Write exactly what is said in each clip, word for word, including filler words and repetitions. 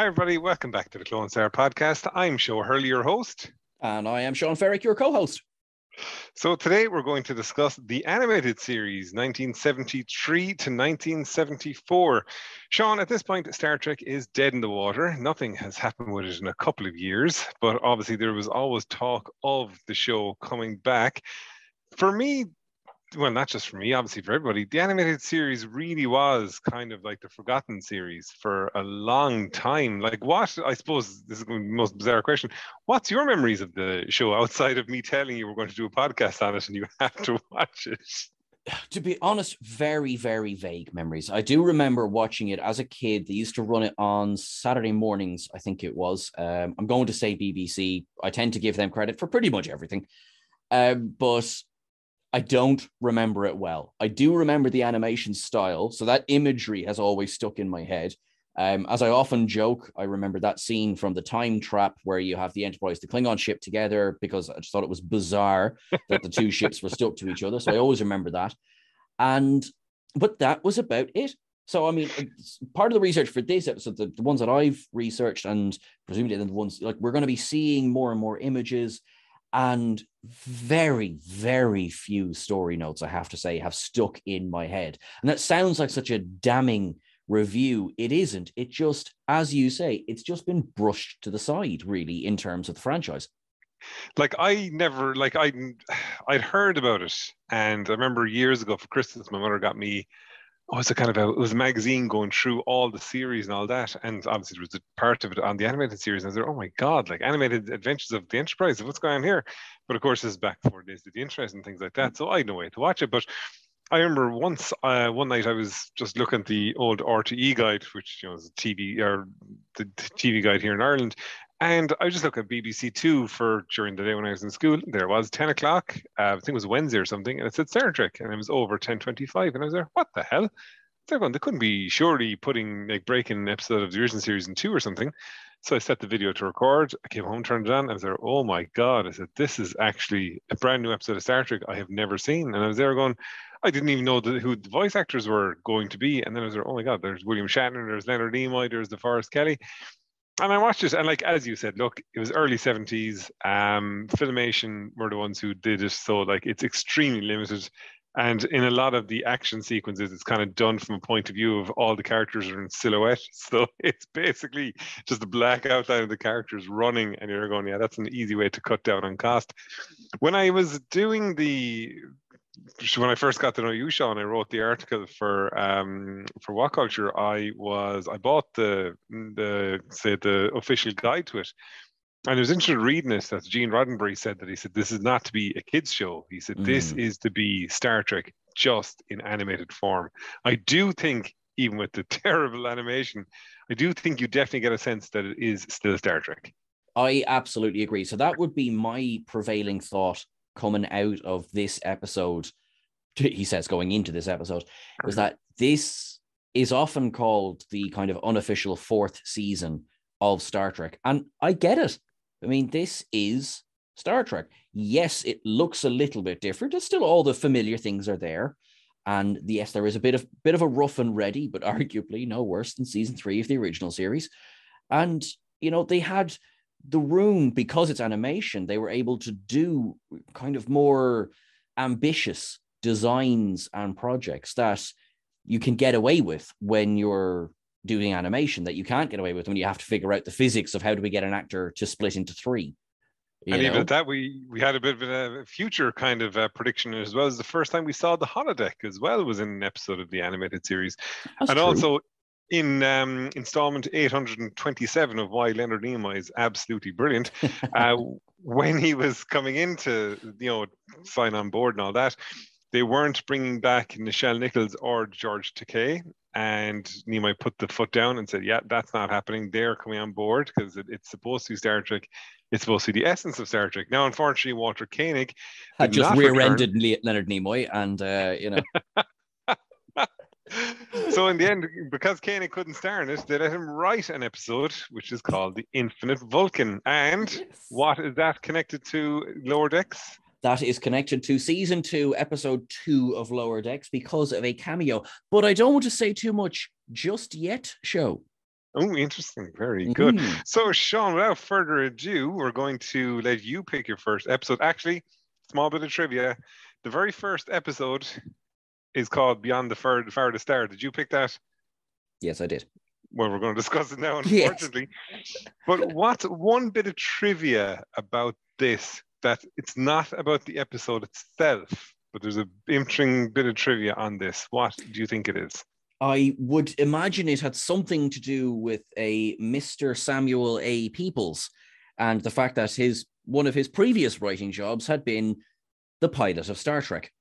Hi everybody, welcome back to the Clone Star Podcast. I'm Seo Hurley, your host. And I am Seán Ferrick, your co-host. So today we're going to discuss the animated series nineteen seventy-three to nineteen seventy-four. Seán, at this point, Star Trek is dead in the water. Nothing has happened with it in a couple of years, but obviously there was always talk of the show coming back. For me, well, not just for me, obviously for everybody, the animated series really was kind of like the forgotten series for a long time. Like what, I suppose this is the most bizarre question. What's your memories of the show outside of me telling you we're going to do a podcast on it and you have to watch it? To be honest, very, very vague memories. I do remember watching it as a kid. They used to run it on Saturday mornings, I think it was. Um, I'm going to say B B C. I tend to give them credit for pretty much everything. Um, but... I don't remember it well. I do remember the animation style, so that imagery has always stuck in my head. Um, as I often joke, I remember that scene from The Time Trap where you have the Enterprise, the Klingon ship together, because I just thought it was bizarre that the two ships were stuck to each other, so I always remember that. And but that was about it. So, I mean, part of the research for this episode, the, the ones that I've researched and presumably the ones, like, we're going to be seeing more and more images, and very, very few story notes, I have to say, have stuck in my head. And that sounds like such a damning review. It isn't. It just, as you say, it's just been brushed to the side, really, in terms of the franchise. Like, I never, like, I, I'd heard about it. And I remember years ago for Christmas, my mother got me, oh, it's a kind of a, it was a magazine going through all the series and all that. And obviously there was a part of it on the animated series. And I was like, oh my God, like animated adventures of the Enterprise, what's going on here? But of course, it's back four days to the interest and things like that. So I had no way to watch it. But I remember once, uh, one night I was just looking at the old R T E guide, which, you know, is a T V, or the T V guide here in Ireland. And I just looked at B B C Two for during the day when I was in school. There was ten o'clock, uh, I think it was Wednesday or something, and it said Star Trek, and it was over ten twenty-five, and I was there, what the hell? They're going, they couldn't be surely putting, like, breaking an episode of the original series in two or something. So I set the video to record, I came home, turned it on, I was there, oh my God, I said, this is actually a brand new episode of Star Trek I have never seen. And I was there going, I didn't even know the, who the voice actors were going to be. And then I was there, oh my God, there's William Shatner, there's Leonard Nimoy, there's DeForest Kelley. And I watched it, and like as you said, look, it was early seventies. Um, Filmation were the ones who did it, so like it's extremely limited. And in a lot of the action sequences, it's kind of done from a point of view of all the characters are in silhouette. So it's basically just the black outline of the characters running, and you're going, yeah, that's an easy way to cut down on cost. When I was doing the, when I first got to know you, Seán, I wrote the article for um, for What Culture. I was I bought the the say the official guide to it, and I was interested in reading it. That Gene Roddenberry said that he said this is not to be a kids show. He said mm. this is to be Star Trek just in animated form. I do think, even with the terrible animation, I do think you definitely get a sense that it is still Star Trek. I absolutely agree. So that would be my prevailing thought coming out of this episode, he says, going into this episode, was that this is often called the kind of unofficial fourth season of Star Trek. And I get it. I mean, this is Star Trek. Yes, it looks a little bit different. It's still all the familiar things are there. And yes, there is a bit of bit of a rough and ready, but arguably no worse than season three of the original series. And, you know, they had the room, because it's animation, they were able to do kind of more ambitious designs and projects that you can get away with when you're doing animation, that you can't get away with when you have to figure out the physics of how do we get an actor to split into three. You and know? Even at that, we, we had a bit of a future kind of uh, prediction as well. As the first time we saw the holodeck as well was in an episode of the animated series. That's and true. Also... in um, installment eight hundred twenty-seven of why Leonard Nimoy is absolutely brilliant, uh, when he was coming in to, you know, sign on board and all that, they weren't bringing back Nichelle Nichols or George Takei, and Nimoy put the foot down and said, yeah, that's not happening. They're coming on board because it, it's supposed to be Star Trek. It's supposed to be the essence of Star Trek. Now, unfortunately, Walter Koenig had just rear-ended Le- Leonard Nimoy and, uh, you know... So in the end, because Koenig couldn't star in it, they let him write an episode which is called The Infinite Vulcan. And yes. What is that connected to Lower Decks? That is connected to season two, episode two of Lower Decks because of a cameo. But I don't want to say too much just yet, Seo. Oh, interesting. Very good. Mm. So, Seán, without further ado, we're going to let you pick your first episode. Actually, small bit of trivia. The very first episode is called Beyond the Far- Farthest Star. Did you pick that? Yes, I did. Well, we're going to discuss it now, unfortunately. Yes. But what's one bit of trivia about this? That it's not about the episode itself, but there's an interesting bit of trivia on this. What do you think it is? I would imagine it had something to do with a Mister Samuel A. Peoples and the fact that his one of his previous writing jobs had been the pilot of Star Trek.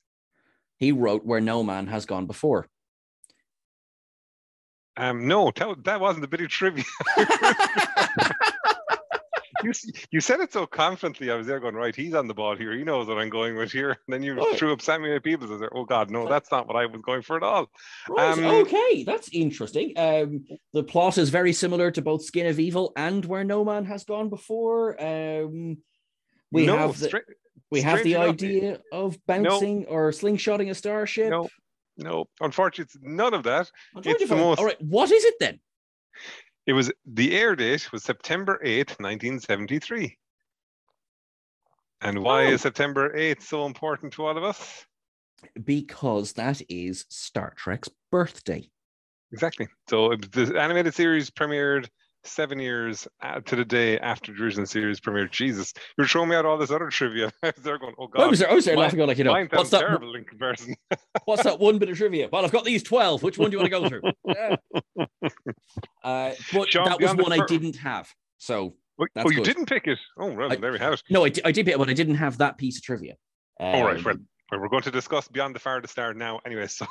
He wrote Where No Man Has Gone Before. Um, no, that, that wasn't a bit of trivia. You, you said it so confidently. I was there going, right, he's on the ball here. He knows what I'm going with here. And then you oh. threw up Samuel A. Peoples. I was like, oh, God, no, that's not what I was going for at all. Right, um, okay, that's interesting. Um, the plot is very similar to both Skin of Evil and Where No Man Has Gone Before. Um, we no, have the, stra- we have the enough, idea of bouncing no, or slingshotting a starship. No, no, unfortunately, it's none of that. It's the most... All right, what is it then? It was, the air date was September eighth, nineteen seventy-three. And why oh. is September eighth so important to all of us? Because that is Star Trek's birthday. Exactly. So the animated series premiered seven years to the day after the original series premiered. Jesus, you're showing me out all this other trivia. They're going, oh God. I was there, I was there my, laughing like, you know, what's that? Terrible in comparison. What's that one bit of trivia? Well, I've got these twelve. Which one do you want to go through? Yeah. Uh, but Seán, that was one I didn't have. So Wait, that's oh, you good. Didn't pick it? Oh, well, I, there we have it. No, I, d- I did pick it, but I didn't have that piece of trivia. Um, all right, well, we're going to discuss Beyond the Farthest Star now, anyway. So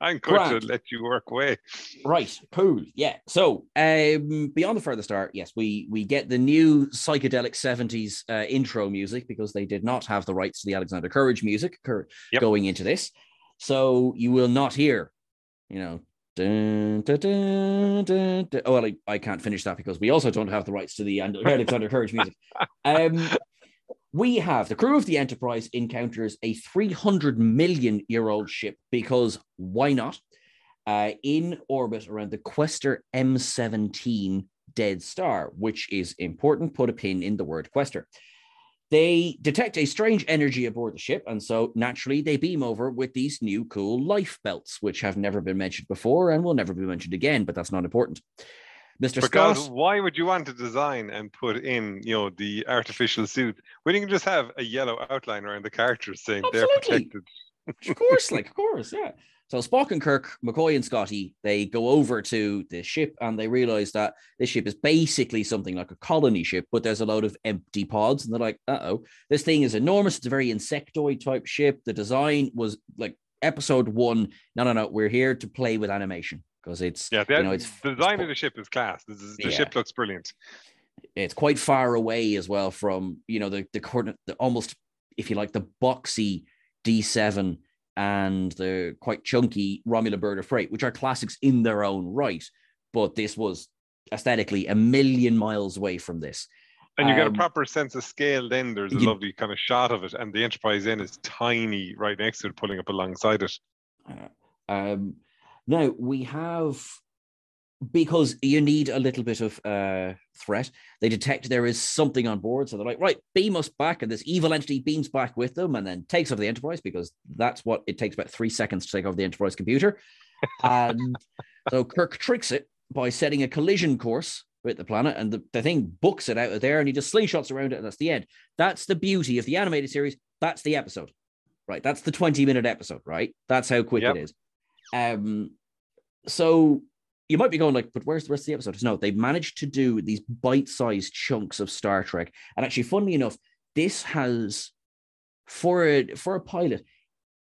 I'm going Brand. to let you work away. Right, cool, yeah. So um, Beyond the Farthest Star, yes, we we get the new psychedelic seventies uh, intro music because they did not have the rights to the Alexander Courage music cur- yep. going into this. So you will not hear, you know. Dun, dun, dun, dun, dun. Oh, well, I, I can't finish that because we also don't have the rights to the Alexander Courage music. Um, we have the crew of the Enterprise encounters a three hundred million year old ship because why not? Uh, in orbit around the Quester M seventeen Dead Star, which is important. Put a pin in the word Quester. They detect a strange energy aboard the ship, and so naturally they beam over with these new cool life belts, which have never been mentioned before and will never be mentioned again, but that's not important. Mister Because Scott, why would you want to design and put in, you know, the artificial suit when you can just have a yellow outline around the characters saying absolutely. They're protected? Of course, like, of course, yeah. So Spock and Kirk, McCoy and Scotty, they go over to the ship and they realize that this ship is basically something like a colony ship, but there's a load of empty pods. And they're like, uh-oh, this thing is enormous. It's a very insectoid type ship. The design was like episode one. No, no, no. We're here to play with animation because it's, yeah, the, you know, it's, the design it's, of the ship is class. This is, the yeah. ship looks brilliant. It's quite far away as well from, you know, the, the coordinate, the almost, if you like, the boxy D seven and the quite chunky Romulan Bird of Prey, which are classics in their own right. But this was aesthetically a million miles away from this. And you um, get a proper sense of scale then. There's a you, lovely kind of shot of it. And the Enterprise then is tiny right next to it, pulling up alongside it. Uh, um, now, we have... Because you need a little bit of uh, threat. They detect there is something on board. So they're like, right, beam us back. And this evil entity beams back with them and then takes over the Enterprise because that's what it takes about three seconds to take over the Enterprise computer. And so Kirk tricks it by setting a collision course with the planet. And the, the thing books it out of there and he just slingshots around it. And that's the end. That's the beauty of the animated series. That's the episode, right? That's the twenty minute episode, right? That's how quick yep. it is. Um, so... You might be going like, but where's the rest of the episode? No, they've managed to do these bite-sized chunks of Star Trek. And actually, funnily enough, this has, for a, for a pilot,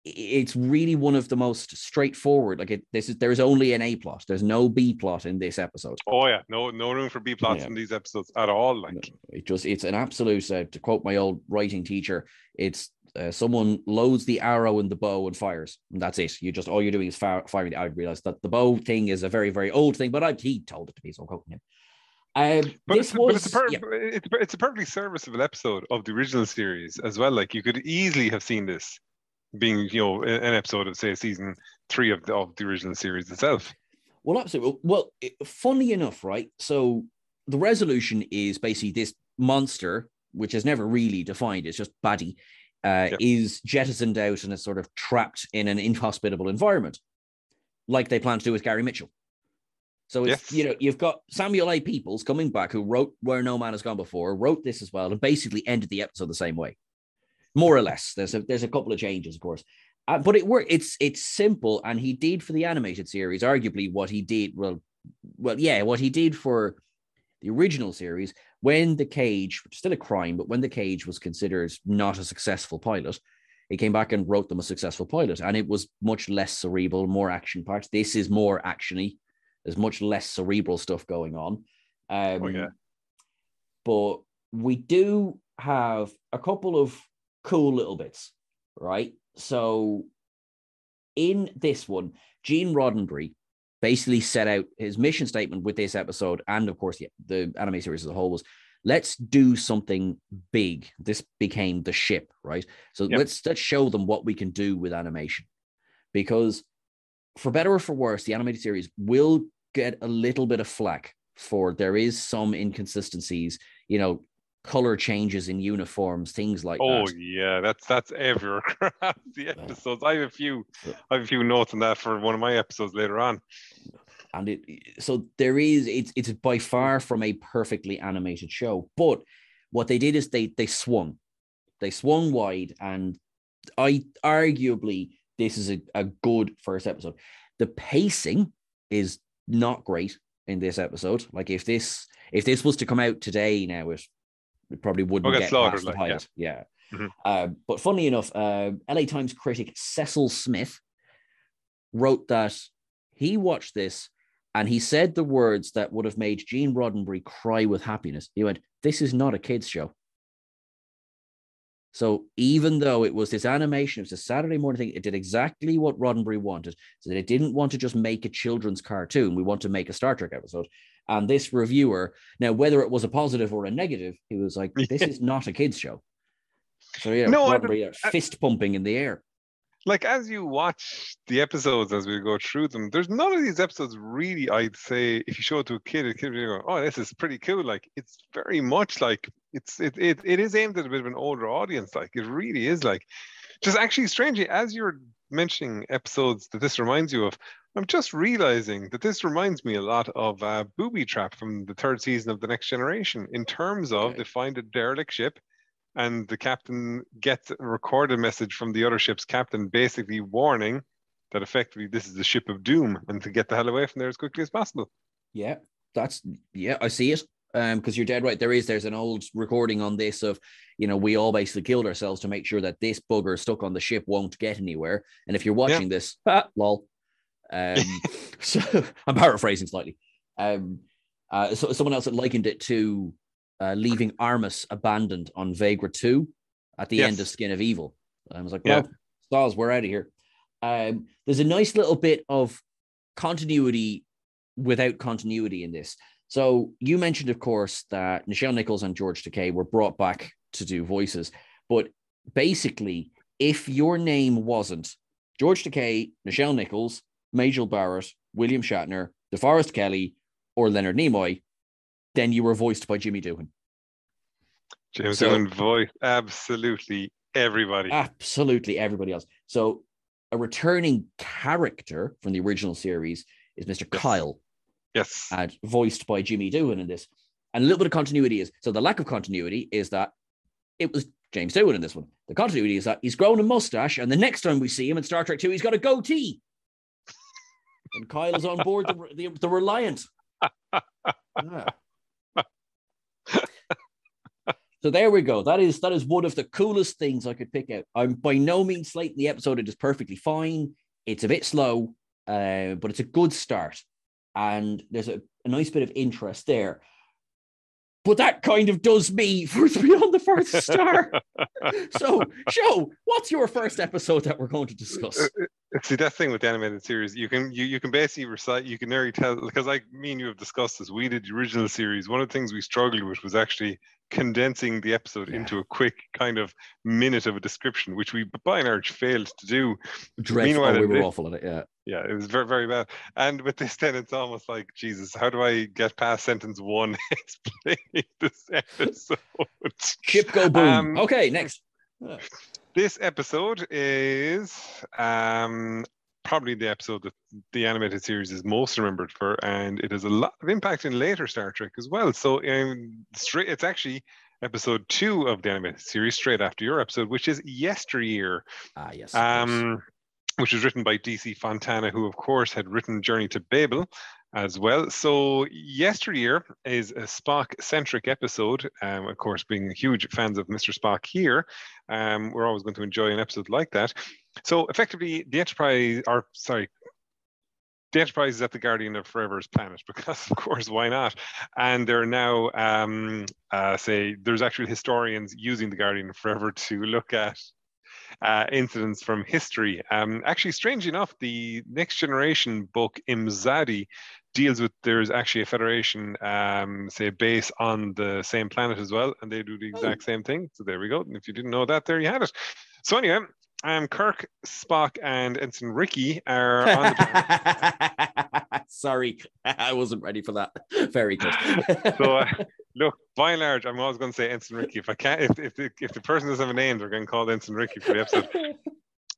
it's really one of the most straightforward. Like, it, this is there is only an A plot. There's no B plot in this episode. Oh, yeah. No no room for B plots yeah. in these episodes at all. Like no, it just it's an absolute, uh, to quote my old writing teacher, it's uh, someone loads the arrow and the bow and fires. And that's it. You just, all you're doing is fire, firing. I realized that the bow thing is a very, very old thing, but I, he told it to me, so I'm quoting him. Um, but this it's, was, but it's, a per- yeah. it's, it's a perfectly serviceable episode of the original series as well. Like, you could easily have seen this being, you know, an episode of, say, season three of the, of the original series itself. Well, absolutely. Well, it, funnily enough, right? So the resolution is basically this monster, which is never really defined, it's just baddie, uh, yep. is jettisoned out and is sort of trapped in an inhospitable environment, like they plan to do with Gary Mitchell. So, it's, yes. you know, you've got Samuel A. Peoples coming back, who wrote Where No Man Has Gone Before, wrote this as well, and basically ended the episode the same way, more or less. There's a, there's a couple of changes, of course. Uh, but it worked. It's it's simple, and he did for the animated series, arguably what he did. Well, well, yeah, what he did for the original series when The Cage, which is still a crime, but when The Cage was considered not a successful pilot, he came back and wrote them a successful pilot, and it was much less cerebral, more action packed. This is more actiony. There's much less cerebral stuff going on. Um, oh, yeah. But we do have a couple of cool little bits, right? So in this one, Gene Roddenberry basically set out his mission statement with this episode, and of course, the, the anime series as a whole, was let's do something big. This became the ship, right? So yep. let's, let's show them what we can do with animation. Because for better or for worse, the animated series will get a little bit of flack for there is some inconsistencies, you know, color changes in uniforms, things like oh, that. Oh yeah, that's that's everywhere across the episodes. I have a few, I have a few notes on that for one of my episodes later on. And it, so there is, it's it's by far from a perfectly animated show. But what they did is they they swung, they swung wide, and I arguably this is a, a good first episode. The pacing is not great in this episode. Like if this if this was to come out today, now it. It probably wouldn't we'll get, get past the pilot. Yeah. yeah. Mm-hmm. Uh, but funnily enough, uh, L A Times critic Cecil Smith wrote that he watched this and he said the words that would have made Gene Roddenberry cry with happiness. He went, "This is not a kid's show." So even though it was this animation, it was a Saturday morning thing, it did exactly what Roddenberry wanted. So that it didn't want to just make a children's cartoon. We want to make a Star Trek episode. And this reviewer, now, whether it was a positive or a negative, he was like, this is not a kid's show. So, yeah, no, Roddenberry, I, I, fist pumping in the air. Like, as you watch the episodes, as we go through them, there's none of these episodes really, I'd say, if you show it to a kid, a kid would go, oh, this is pretty cool. Like, it's very much like, it's it, it it is aimed at a bit of an older audience. Like, it really is like, just actually, strangely, as you're mentioning episodes that this reminds you of, I'm just realizing that this reminds me a lot of uh, Booby Trap from the third season of The Next Generation, in terms of okay. they find a derelict ship and the captain gets a recorded message from the other ship's captain basically warning that effectively this is the ship of doom and to get the hell away from there as quickly as possible. Yeah, that's, yeah, I see it. Um, because you're dead right. There is, there's an old recording on this of, you know, we all basically killed ourselves to make sure that this bugger stuck on the ship won't get anywhere. And if you're watching yeah. this, ah, lol. Um, so I'm paraphrasing slightly. Um, uh, so someone else had likened it to uh, leaving Armus abandoned on Vagra two at the yes. end of Skin of Evil. I was like, well, yeah. stars, we're out of here. Um, there's a nice little bit of continuity without continuity in this. So you mentioned, of course, that Nichelle Nichols and George Takei were brought back to do voices. But basically, if your name wasn't George Takei, Nichelle Nichols, Majel Barrett, William Shatner, DeForest Kelley, or Leonard Nimoy, then you were voiced by Jimmy Doohan. James so, Doohan voiced absolutely everybody. Absolutely everybody else. So a returning character from the original series is Mister Yes. Kyle. Yes. And voiced by Jimmy Doohan in this. And a little bit of continuity is, so the lack of continuity is that it was James Doohan in this one. The continuity is that he's grown a mustache, and the next time we see him in Star Trek two, he's got a goatee. And Kyle is on board the, the, the Reliant. Yeah. So there we go. That is that is one of the coolest things I could pick out. I'm by no means slating the episode. It is perfectly fine. It's a bit slow, uh, but it's a good start. And there's a, a nice bit of interest there. But that kind of does me for Beyond the First Star. So, Joe, what's your first episode that we're going to discuss? See, that thing with the animated series, you can you, you can basically recite, you can already tell, because like me and you have discussed this, we did the original series. One of the things we struggled with was actually condensing the episode yeah. into a quick kind of minute of a description, which we by and large failed to do. Dreadful, we were awful at it, yeah. Yeah, it was very, very bad. And with this, then it's almost like, Jesus, how do I get past sentence one explaining this episode? Chip go boom. Um, okay, next. This episode is um, probably the episode that the animated series is most remembered for, and it has a lot of impact in later Star Trek as well. So um, straight, it's actually episode two of the animated series, straight after your episode, which is Yesteryear. Ah, yes. Um, which was written by D C Fontana, who, of course, had written Journey to Babel as well. So Yesteryear is a Spock-centric episode. Um, of course, being huge fans of Mister Spock here, um, we're always going to enjoy an episode like that. So effectively, the Enterprise, or sorry, the Enterprise is at the Guardian of Forever's planet, because, of course, why not? And there are now, um, uh, say, there's actually historians using the Guardian of Forever to look at Uh, incidents from history. Um, actually, strangely enough, the Next Generation book Imzadi deals with, there's actually a Federation, um, say, base on the same planet as well, and they do the exact same thing. So there we go. And if you didn't know that, there you had it. So anyway, um, Kirk, Spock, and Ensign Ricky are on the planet. Sorry, I wasn't ready for that. Very good. So, uh, look, by and large, I'm always going to say Ensign Ricky. If I can't, if if the, if the person doesn't have a name, they're going to call Ensign Ricky for the episode.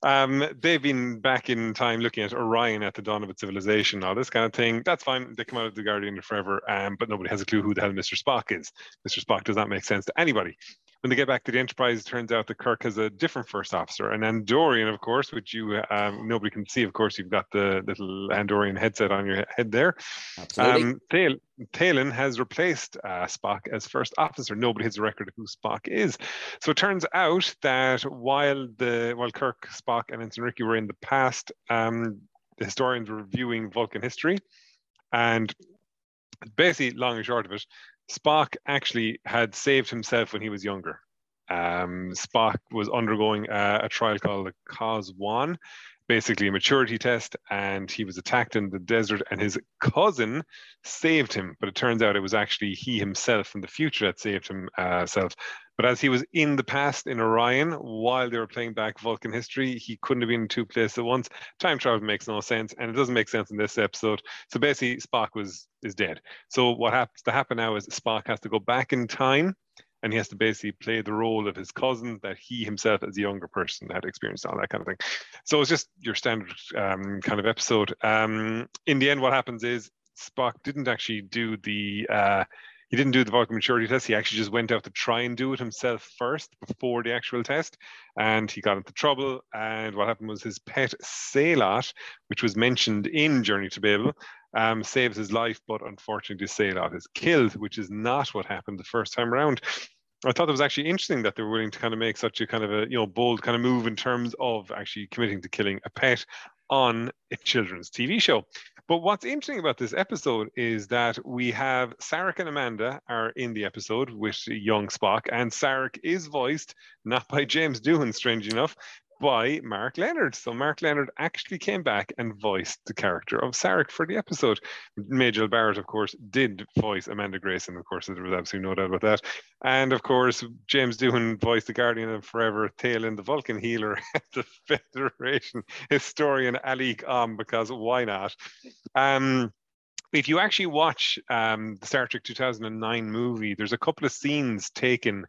Um, they've been back in time looking at Orion at the dawn of its civilization, all this kind of thing. That's fine. They come out of the Guardian Forever, um, but nobody has a clue who the hell Mister Spock is. Mister Spock does not make sense to anybody. When they get back to the Enterprise, it turns out that Kirk has a different first officer, an Andorian, of course, which you um, nobody can see. Of course, you've got the little Andorian headset on your head there. Absolutely. Um, Thal- Thalen has replaced uh, Spock as first officer. Nobody has a record of who Spock is. So it turns out that while the while Kirk, Spock, and Ensign Ricky were in the past, um, the historians were reviewing Vulcan history, and basically, long and short of it, Spock actually had saved himself when he was younger. Um, Spock was undergoing a, a trial called the Cause One, basically a maturity test, and he was attacked in the desert, and his cousin saved him. But it turns out it was actually he himself in the future that saved himself. Uh, but as he was in the past in Orion, while they were playing back Vulcan history, he couldn't have been in two places at once. Time travel makes no sense, and it doesn't make sense in this episode. So basically, Spock was is dead. So what happens to happen now is Spock has to go back in time, and he has to basically play the role of his cousin that he himself, as a younger person, had experienced, all that kind of thing. So it's just your standard um, kind of episode. Um, in the end, what happens is Spock didn't actually do the uh, he didn't do the Vulcan maturity test. He actually just went out to try and do it himself first before the actual test, and he got into trouble. And what happened was his pet Sailot, which was mentioned in Journey to Babel, Um, saves his life, but unfortunately Sailot is killed, which is not what happened the first time around. I thought it was actually interesting that they were willing to kind of make such a kind of a you know bold kind of move in terms of actually committing to killing a pet on a children's T V show. But what's interesting about this episode is that we have Sarek and Amanda are in the episode with young Spock, and Sarek is voiced not by James Doohan, strangely enough, by Mark Leonard. So Mark Leonard actually came back and voiced the character of Sarek for the episode. Majel Barrett, of course, did voice Amanda Grayson, of course, there was absolutely no doubt about that. And of course, James Doohan voiced the Guardian of Forever, Thalen, the Vulcan healer, the Federation historian Ali Om, because why not? Um, if you actually watch um, the Star Trek two thousand nine movie, there's a couple of scenes taken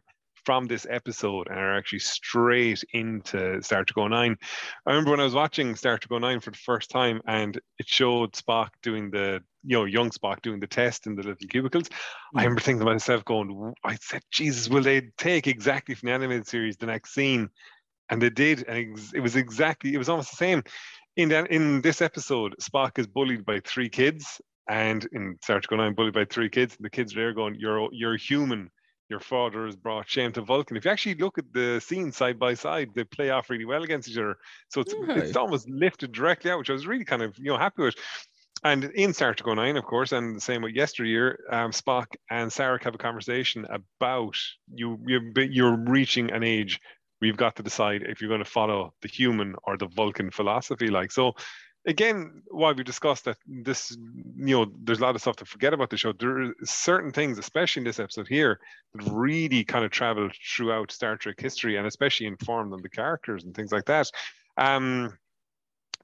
from this episode and are actually straight into Star Trek oh nine. I remember when I was watching Star Trek oh nine for the first time, and it showed Spock doing the, you know, young Spock doing the test in the little cubicles. I remember thinking to myself going, I said, Jesus, will they take exactly from the animated series the next scene? And they did. And it was exactly, it was almost the same. In, the, in this episode, Spock is bullied by three kids, and in Star Trek oh nine, bullied by three kids. And the kids are there going, you're, you're human. Your father has brought shame to Vulcan. If you actually look at the scenes side by side, they play off really well against each other. So it's, right. It's almost lifted directly out, which I was really kind of you know happy with. And in Star Trek oh nine, of course, and the same with Yesteryear, um, Spock and Sarek have a conversation about you, you, you're reaching an age where you've got to decide if you're going to follow the human or the Vulcan philosophy. Like so. Again, while we discussed that this, you know, there's a lot of stuff to forget about the show, there are certain things, especially in this episode here, that really kind of traveled throughout Star Trek history and especially informed on the characters and things like that. Um,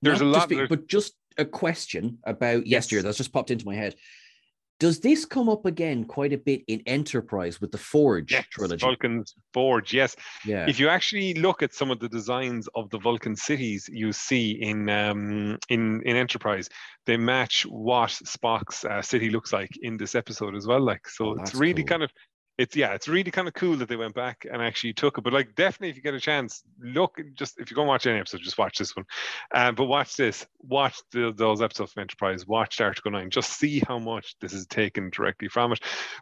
there's Not a lot. Be, but just a question about yesteryear that's just popped into my head. Does this come up again quite a bit in Enterprise with the Forge yes, trilogy? Vulcan's Forge, yes. Yeah. If you actually look at some of the designs of the Vulcan cities you see in um, in, in Enterprise, they match what Spock's uh, city looks like in this episode as well. Like, so oh, it's really cool. kind of, it's yeah, it's really kind of cool that they went back and actually took it. But like, definitely, if you get a chance, look. Just if you go and watch any episode, just watch this one. Um, but watch this, watch the, those episodes from Enterprise, watch Article Nine. Just see how much this is taken directly from it.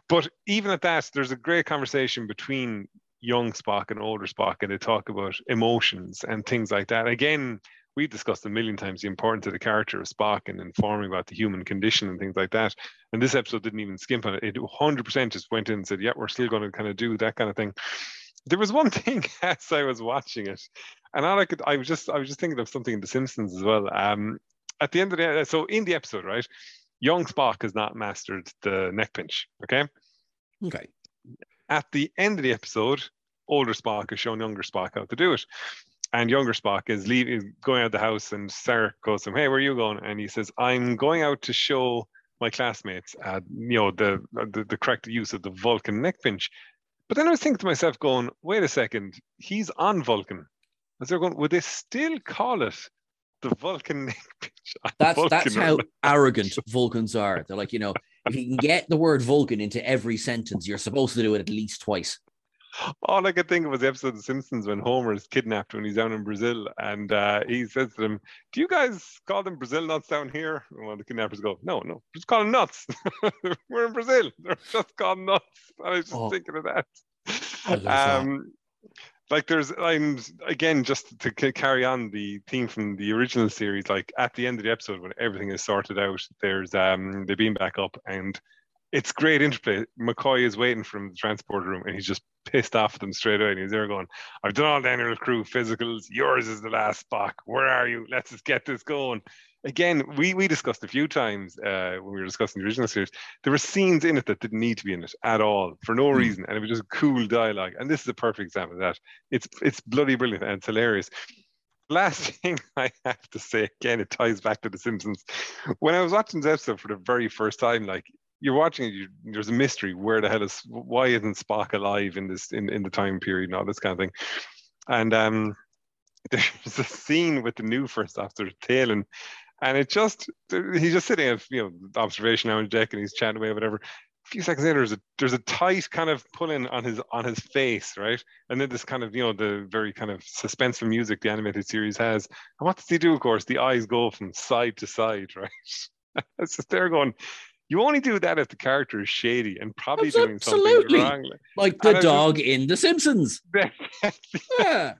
But even at that, there's a great conversation between young Spock and older Spock, and they talk about emotions and things like that. Again, we've discussed a million times the importance of the character of Spock and informing about the human condition and things like that. And this episode didn't even skimp on it. It one hundred percent just went in and said, yeah, we're still going to kind of do that kind of thing. There was one thing as I was watching it, and all I could, I was just, I was just thinking of something in The Simpsons as well. Um, at the end of the, so in the episode, right, young Spock has not mastered the neck pinch. Okay. Okay. At the end of the episode, older Spock has shown younger Spock how to do it. And younger Spock is leaving, is going out of the house, and Sarek goes to him, hey, where are you going? And he says, I'm going out to show my classmates, uh, you know, the, the the correct use of the Vulcan neck pinch. But then I was thinking to myself going, wait a second, he's on Vulcan. As they're going, would they still call it the Vulcan neck pinch? That's, Vulcan that's how arrogant Vulcans are. They're like, you know, if you can get the word Vulcan into every sentence, you're supposed to do it at least twice. All I could think of was the episode of The Simpsons when Homer is kidnapped when he's down in Brazil, and uh, he says to them, do you guys call them Brazil nuts down here? And one of the kidnappers go, no, no, just call them nuts. We're in Brazil. They're just called nuts. And I was just oh. thinking of that. Um, that. Like there's, I'm again, just to c- carry on the theme from the original series, like at the end of the episode when everything is sorted out, there's um, the beam back up and it's great interplay. McCoy is waiting from the transport room and he's just pissed off at them straight away. And he's there going, I've done all the annual crew physicals. Yours is the last, Spock. Where are you? Let's just get this going. Again, we we discussed a few times uh, when we were discussing the original series, there were scenes in it that didn't need to be in it at all for no reason. And it was just cool dialogue. And this is a perfect example of that. It's, it's bloody brilliant and it's hilarious. Last thing I have to say, again, it ties back to The Simpsons. When I was watching this episode for the very first time, like, you're watching it, you, there's a mystery. Where the hell is, why isn't Spock alive in this, in, in the time period and all this kind of thing? And um, there's a scene with the new first officer, Thalen, and it just, he's just sitting at, you know, observation on deck and he's chatting away or whatever. A few seconds later, there's a, there's a tight kind of pull in on his, on his face, right? And then this kind of, you know, the very kind of suspenseful music the animated series has. And what does he do, of course? The eyes go from side to side, right? It's just there going, you only do that if the character is shady and probably That's doing absolutely. something wrong. Like the dog just, in The Simpsons. yeah.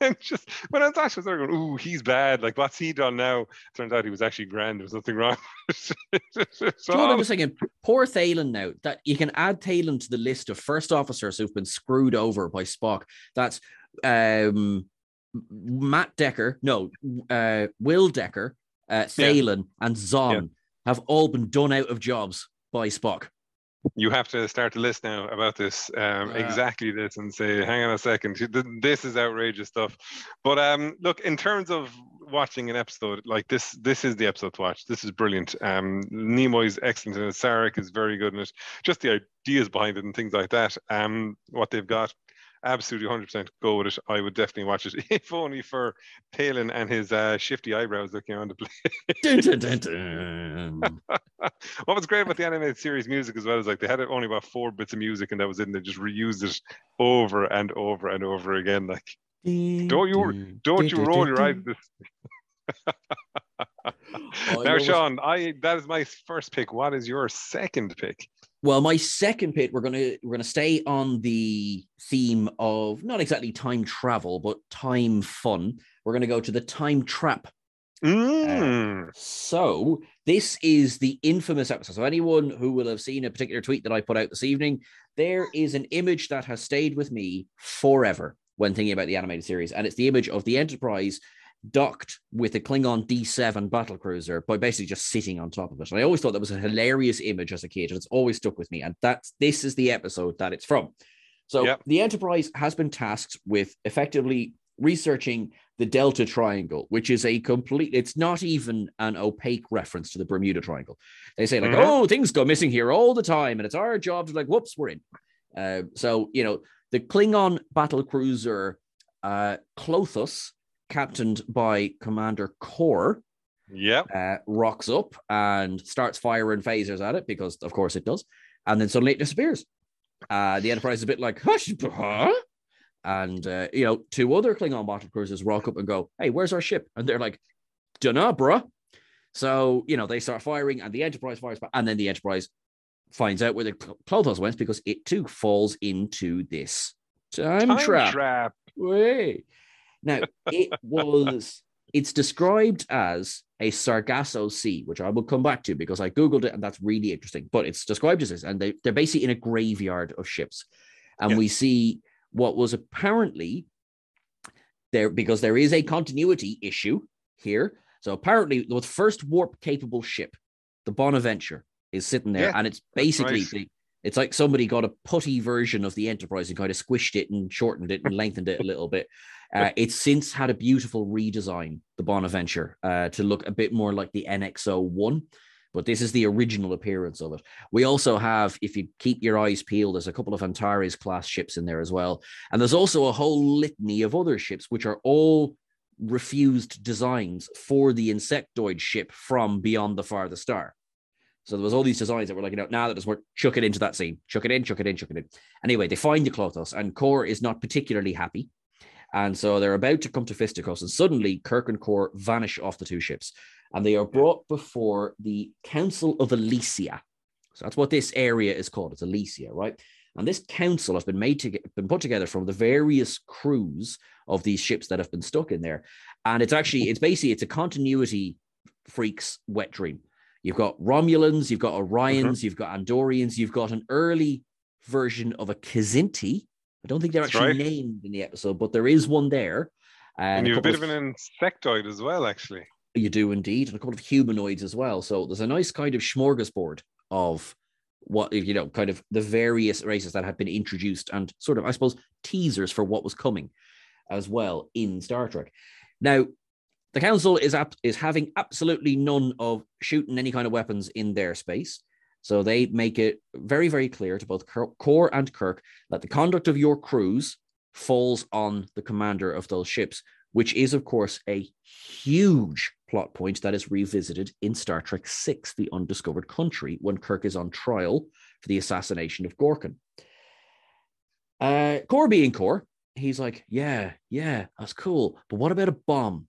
And just when I was actually there going, ooh, he's bad. Like, what's he done now? Turns out he was actually grand. There was nothing wrong. so, do you know what I was thinking? Poor Thalen now. That you can add Thalen to the list of first officers who've been screwed over by Spock. That's um, Matt Decker. No, uh, Will Decker, uh, Thalen, yeah. and Zon. Yeah. have all been done out of jobs by Spock. You have to start a list now about this, um, yeah. exactly this, and say, hang on a second, this is outrageous stuff. But um, look, in terms of watching an episode, like this, this is the episode to watch. This is brilliant. Um, Nimoy is excellent in it. Sarek is very good in it. Just the ideas behind it and things like that, um, what they've got. Absolutely one hundred percent go with it. I would definitely watch it, if only for Palin and his uh, shifty eyebrows looking around the place. Dun, dun, dun, dun. What was great about the animated series music as well is like they had only about four bits of music and that was it, and they just reused it over and over and over again. Like, don't you don't you roll your eyes at this. Now, Seán, I that is my first pick. What is your second pick? Well, my second pick, we're gonna we're gonna stay on the theme of not exactly time travel, but time fun. We're gonna go to the time trap. Mm. Uh, so this is the infamous episode. So anyone who will have seen a particular tweet that I put out this evening, there is an image that has stayed with me forever when thinking about the animated series, and it's the image of the Enterprise docked with a Klingon D seven battlecruiser, but basically just sitting on top of it. And I always thought that was a hilarious image as a kid, and it's always stuck with me. And that's this is the episode that it's from. So yep. The Enterprise has been tasked with effectively researching the Delta Triangle, which is a complete, it's not even an opaque reference to the Bermuda Triangle. They say like, mm-hmm. oh, things go missing here all the time. And it's our job to like, whoops, we're in. Uh, so, you know, the Klingon battle cruiser uh, Clothos, captained by Commander Kor, yeah, uh, rocks up and starts firing phasers at it because, of course, it does. And then suddenly it disappears. Uh, the Enterprise is a bit like, hush, huh? And, uh, you know, two other Klingon battle cruisers rock up and go, hey, where's our ship? And they're like, dunno, bruh. So, you know, they start firing and the Enterprise fires back. And then the Enterprise finds out where the Clothos went because it, too, falls into this time, time trap. trap. Wait. Now, it was... It's described as a Sargasso Sea, which I will come back to because I Googled it and that's really interesting. But it's described as this, and they, they're basically in a graveyard of ships. And yeah. we see what was apparently there, because there is a continuity issue here. So apparently the first warp-capable ship, the Bonaventure, is sitting there. Yeah, and it's basically, right. it's like somebody got a putty version of the Enterprise and kind of squished it and shortened it and lengthened it a little bit. Uh, it's since had a beautiful redesign, the Bonaventure, uh, to look a bit more like the N X oh one, but this is the original appearance of it. We also have, if you keep your eyes peeled, there's a couple of Antares-class ships in there as well, and there's also a whole litany of other ships, which are all refused designs for the insectoid ship from Beyond the Farthest Star. So there was all these designs that were like, you know, nah, that doesn't work. Chuck it into that scene. Chuck it in, chuck it in, chuck it in. Anyway, they find the Clothos, and Kor is not particularly happy. And so they're about to come to fisticuffs, and suddenly Kirk and Kor vanish off the two ships, and they are brought before the Council of Elysia. So that's what this area is called. It's Elysia, right? And this council has been made to get, been put together from the various crews of these ships that have been stuck in there, and it's actually it's basically it's a continuity freak's wet dream. You've got Romulans, you've got Orions, mm-hmm. you've got Andorians, you've got an early version of a Kzinti. I don't think they're That's actually right. named in the episode, but there is one there. And, and you have a bit of, of an insectoid as well, actually. You do indeed, and a couple of humanoids as well. So there's a nice kind of smorgasbord of what, you know, kind of the various races that have been introduced and sort of, I suppose, teasers for what was coming as well in Star Trek. Now, the Council is ap- is having absolutely none of shooting any kind of weapons in their space. So they make it very, very clear to both Kor and Kirk that the conduct of your crews falls on the commander of those ships, which is, of course, a huge plot point that is revisited in Star Trek six, The Undiscovered Country, when Kirk is on trial for the assassination of Gorkin. Uh, Kor being Kor, he's like, yeah, yeah, that's cool. But what about a bomb?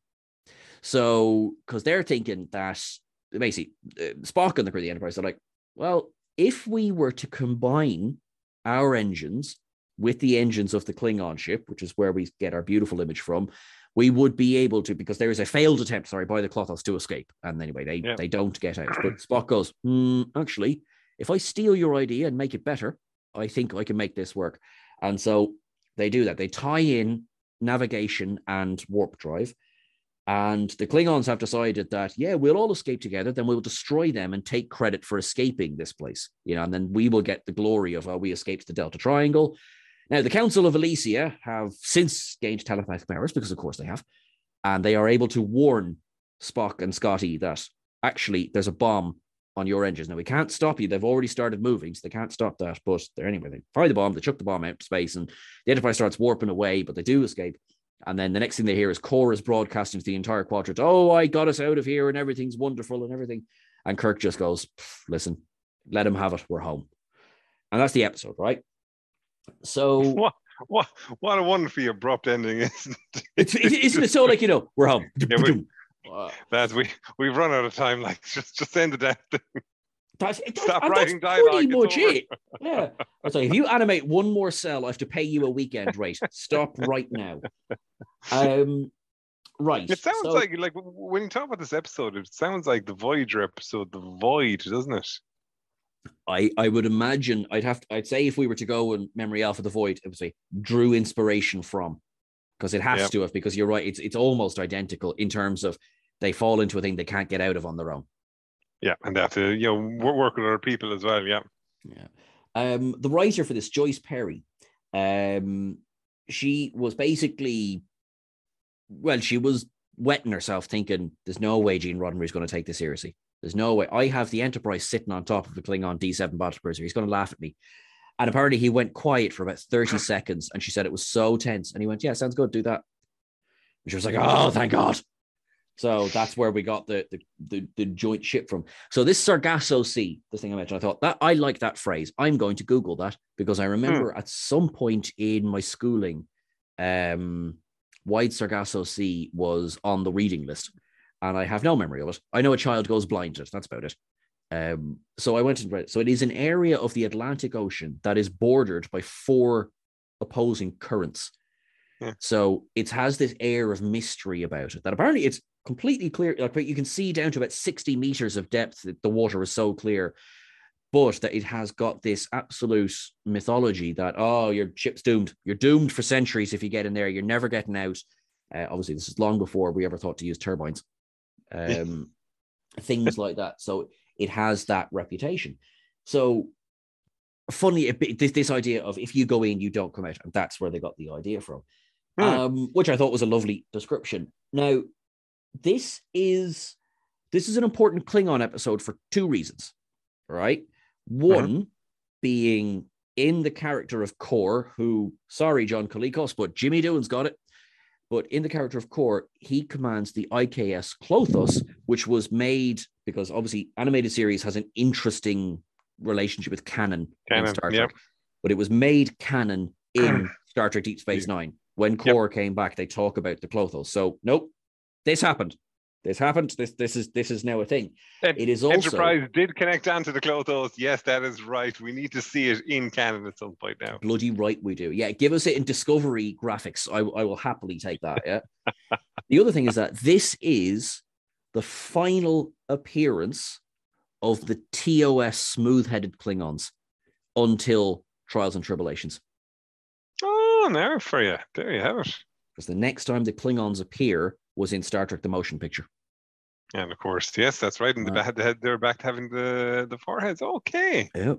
So, because they're thinking that, basically, uh, Spock and the crew of the Enterprise are like, well, if we were to combine our engines with the engines of the Klingon ship, which is where we get our beautiful image from, we would be able to, because there is a failed attempt, sorry, by the Clothos to escape. And anyway, they, yeah. they don't get out. But Spock goes, mm, actually, if I steal your idea and make it better, I think I can make this work. And so they do that. They tie in navigation and warp drive. And the Klingons have decided that, yeah, we'll all escape together. Then we'll destroy them and take credit for escaping this place. You know, and then we will get the glory of how uh, we escaped the Delta Triangle. Now, the Council of Elysia have since gained telepathic powers, because of course they have. And they are able to warn Spock and Scotty that actually there's a bomb on your engines. Now, we can't stop you. They've already started moving, so they can't stop that. But they're anyway, they fire the bomb, they chuck the bomb out to space, and the Enterprise starts warping away, but they do escape. And then the next thing they hear is Kor is broadcasting to the entire quadrant, oh, I got us out of here and everything's wonderful and everything. And Kirk just goes, listen, let him have it. We're home. And that's the episode, right? So what what, what a wonderfully abrupt ending, isn't it? It's, it isn't it so like, you know, we're home. Yeah, we, uh, that's, we, we've run out of time. Like, just, just end the damn thing. That's, that's, Stop and writing that's pretty dialogue, much it. Yeah. So if you animate one more cell, I have to pay you a weekend rate. Stop right now. Um, right. It sounds so, like like when you talk about this episode, it sounds like the Voyager episode, The Void, doesn't it? I, I would imagine I'd have to, I'd say if we were to go in Memory Alpha The Void, it would say drew inspiration from, because it has yep. to have, because you're right, it's it's almost identical in terms of they fall into a thing they can't get out of on their own. Yeah, and they have to, you know, work with other people as well, yeah. Yeah. Um, the writer for this, Joyce Perry, um, she was basically well, she was wetting herself thinking, there's no way Gene Roddenberry's going to take this seriously. There's no way. I have the Enterprise sitting on top of the Klingon D seven battle cruiser. He's going to laugh at me. And apparently he went quiet for about thirty seconds, and she said it was so tense. And he went, yeah, sounds good, do that. And she was like, oh, thank God. So that's where we got the the, the, the joint ship from. So this Sargasso Sea, the thing I mentioned, I thought, that I like that phrase. I'm going to Google that, because I remember hmm. at some point in my schooling, um, Wide Sargasso Sea was on the reading list, and I have no memory of it. I know a child goes blind to it. That's about it. Um, so I went and read it. So it is an area of the Atlantic Ocean that is bordered by four opposing currents. Yeah. So it has this air of mystery about it that apparently it's completely clear. Like, you can see down to about sixty meters of depth. That the water is so clear, but that it has got this absolute mythology that, oh, your ship's doomed. You're doomed for centuries if you get in there. You're never getting out. Uh, obviously, this is long before we ever thought to use turbines. Um, things like that. So it has that reputation. So funny, this, this idea of if you go in, you don't come out. And that's where they got the idea from, hmm. um, which I thought was a lovely description. Now, this is, this is an important Klingon episode for two reasons, right? One uh-huh. being in the character of Kor, who, sorry, John Colicos, but Jimmy Doohan's got it. But in the character of Kor, he commands the I K S Clothos, which was made because obviously animated series has an interesting relationship with canon, canon in Star Trek. Yep. But it was made canon in Star Trek Deep Space Nine. When Kor yep. came back, they talk about the Clothos. So nope, this happened. This happened. This this is this is now a thing. And it is also Enterprise did connect onto the Clothos. Yes, that is right. We need to see it in canon at some point now. Bloody right, we do. Yeah, give us it in Discovery graphics. I I will happily take that. Yeah. The other thing is that this is the final appearance of the T O S smooth-headed Klingons until Trials and Tribulations. Oh, there for you. There you have it. Because the next time the Klingons appear was in Star Trek: The Motion Picture. And of course, yes, that's right. And uh, the they're back to having the, the foreheads. Okay. Yeah.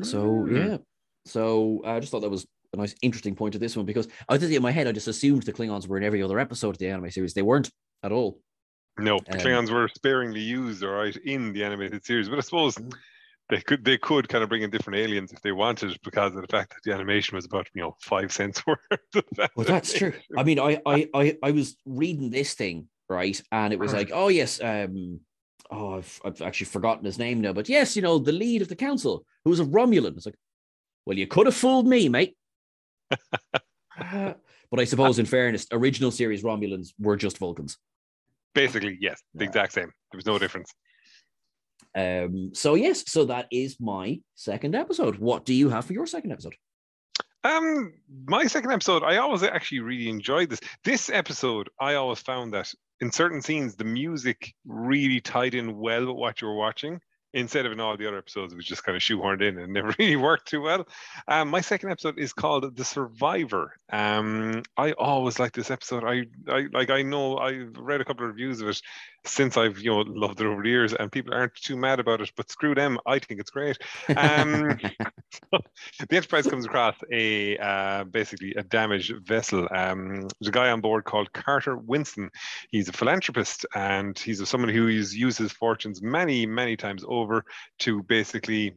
So, yeah. So I just thought that was a nice, interesting point to this one, because I think in my head, I just assumed the Klingons were in every other episode of the anime series. They weren't at all. No, the um, Klingons were sparingly used, all right, in the animated series. But I suppose they could they could kind of bring in different aliens if they wanted, because of the fact that the animation was about, you know, five cents worth of that. Well, that's true. I mean, I, I I I was reading this thing, right, and it was like, oh yes, um, oh I've, I've actually forgotten his name now, but yes, you know, the lead of the council, who was a Romulan. It's like, well, you could have fooled me, mate. uh, but I suppose, in fairness, original series Romulans were just Vulcans. Basically, yes, the yeah. exact same. There was no difference. Um, so yes, so that is my second episode. What do you have for your second episode? Um, my second episode, I always actually really enjoyed this. This episode, I always found that in certain scenes, the music really tied in well with what you were watching, instead of in all the other episodes, it was just kind of shoehorned in and never really worked too well. Um, my second episode is called The Survivor. Um, I always like this episode. I, I like. I know I've read a couple of reviews of it since I've you know loved it over the years, and people aren't too mad about it. But screw them, I think it's great. Um, so the Enterprise comes across a uh, basically a damaged vessel. Um, there's a guy on board called Carter Winston. He's a philanthropist, and he's someone who has used his fortunes many, many times over. over to basically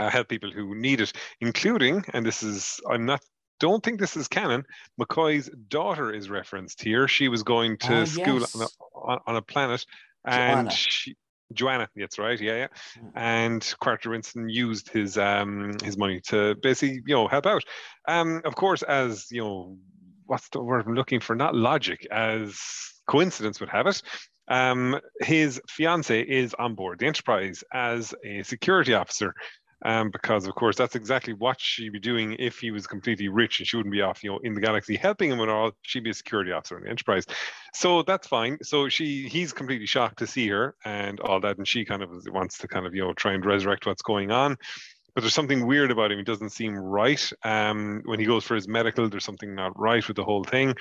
uh, help people who need it, including, and this is, I'm not, don't think this is canon, McCoy's daughter is referenced here. She was going to uh, school yes. on, a, on, on a planet, and Joanna. she, Joanna, that's right, yeah, yeah. And Carter Winston used his um, his money to basically, you know, help out. Um, of course, as, you know, what's the word I'm looking for? Not logic, as coincidence would have it, Um, his fiance is on board the Enterprise as a security officer, um, because of course that's exactly what she'd be doing if he was completely rich, and she wouldn't be off, you know, in the galaxy helping him at all. She'd be a security officer on the Enterprise, so that's fine. So she, he's completely shocked to see her and all that, and she kind of wants to kind of you know try and resurrect what's going on. But there's something weird about him; he doesn't seem right. Um, when he goes for his medical, there's something not right with the whole thing.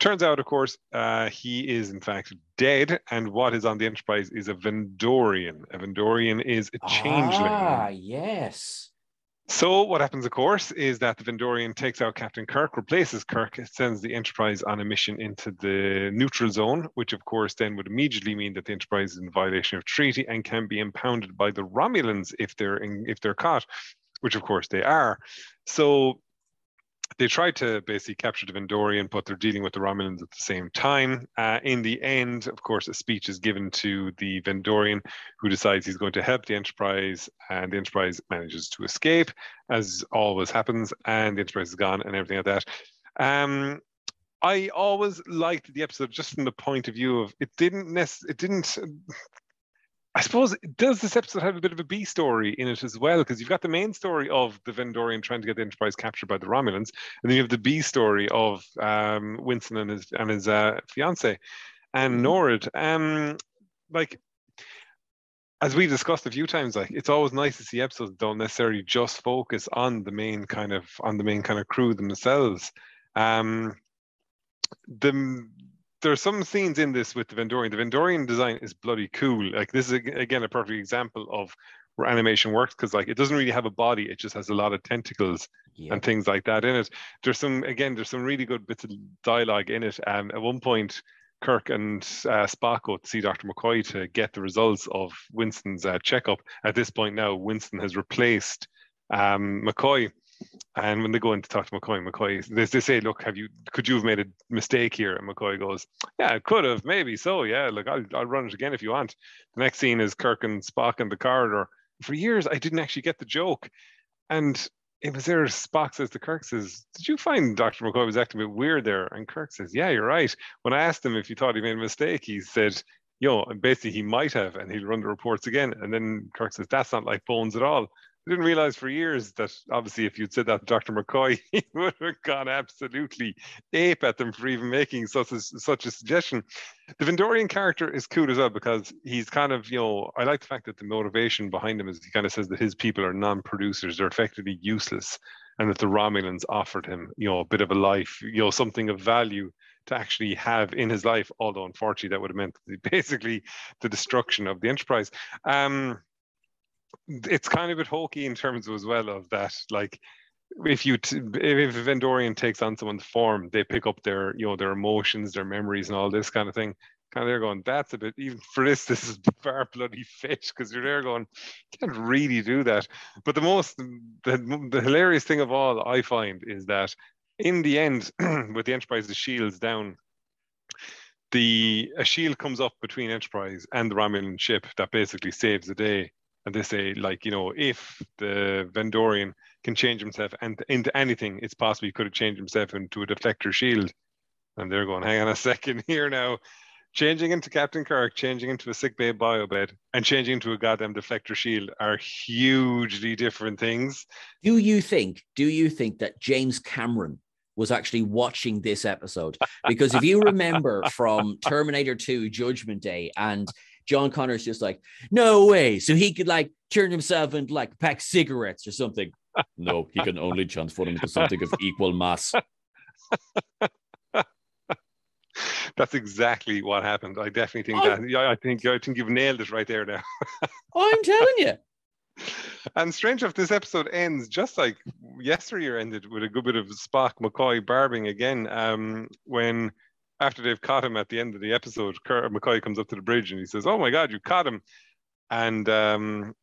Turns out, of course, uh, he is in fact dead, and what is on the Enterprise is a Vendorian. A Vendorian is a changeling. Ah, yes. So what happens, of course, is that the Vendorian takes out Captain Kirk, replaces Kirk, sends the Enterprise on a mission into the neutral zone, which of course then would immediately mean that the Enterprise is in violation of treaty and can be impounded by the Romulans if they're in, if they're caught, which of course they are. So they tried to basically capture the Vendorian, but they're dealing with the Romulans at the same time. Uh, in the end, of course, a speech is given to the Vendorian, who decides he's going to help the Enterprise, and the Enterprise manages to escape, as always happens, and the Enterprise is gone and everything like that. Um, I always liked the episode just from the point of view of it didn't necessarily, it didn't... I suppose, does this episode have a bit of a B story in it as well? Because you've got the main story of the Vendorian trying to get the Enterprise captured by the Romulans, and then you have the B story of um, Winston and his and his uh, fiance, and Norad. Um, like, as we discussed a few times, like it's always nice to see episodes that don't necessarily just focus on the main kind of on the main kind of crew themselves. Um, the There are some scenes in this with the Vendorian. The Vendorian design is bloody cool. Like this is, again, a perfect example of where animation works, because like it doesn't really have a body. It just has a lot of tentacles yeah. and things like that in it. There's some, again, there's some really good bits of dialogue in it. Um, at one point, Kirk and uh, Spock go to see Doctor McCoy to get the results of Winston's uh, checkup. At this point now, Winston has replaced um, McCoy. And when they go in to talk to McCoy, McCoy, they, they say, look, have you, could you have made a mistake here? And McCoy goes, yeah, I could have, maybe so, yeah, look, I'll, I'll run it again if you want. The next scene is Kirk and Spock in the corridor. For years, I didn't actually get the joke. And it was there, Spock says to Kirk, says, did you find Doctor McCoy was acting a bit weird there? And Kirk says, yeah, you're right. When I asked him if he thought he made a mistake, he said, you know, and basically he might have, and he'd run the reports again. And then Kirk says, that's not like Bones at all. I didn't realize for years that obviously if you'd said that to Doctor McCoy, he would have gone absolutely ape at them for even making such a, such a suggestion. The Vendorian character is cool as well because he's kind of, you know, I like the fact that the motivation behind him is he kind of says that his people are non-producers, they're effectively useless, and that the Romulans offered him, you know, a bit of a life, you know, something of value to actually have in his life, although unfortunately that would have meant basically the destruction of the Enterprise. Um, It's kind of a bit hokey in terms of as well of that, like if you t if a Vendorian takes on someone's form, they pick up their, you know, their emotions, their memories, and all this kind of thing. Kind of, they're going, that's a bit, even for this, this is far bloody fit, because you're there going, you can't really do that. But the most, the, the hilarious thing of all I find is that in the end, with the Enterprise's shields down, the a shield comes up between Enterprise and the Romulan ship that basically saves the day. And they say, like, you know, if the Vendorian can change himself and into anything, it's possible he could have changed himself into a deflector shield. And they're going, hang on a second here now. Changing into Captain Kirk, changing into a sickbay biobed, and changing into a goddamn deflector shield are hugely different things. Do you think, do you think that James Cameron was actually watching this episode? Because if you remember from Terminator two Judgment Day, and John Connor's just like, no way. So he could like turn himself into like a pack of cigarettes or something. No, he can only transform into something of equal mass. That's exactly what happened. I definitely think I'm, that. I think I think you've nailed it right there now. I'm telling you. And strange enough, this episode ends just like yesteryear ended with a good bit of Spock, McCoy barbing again. Um, when after they've caught him at the end of the episode, Kirk, McCoy comes up to the bridge and he says, oh my God, you caught him. And um,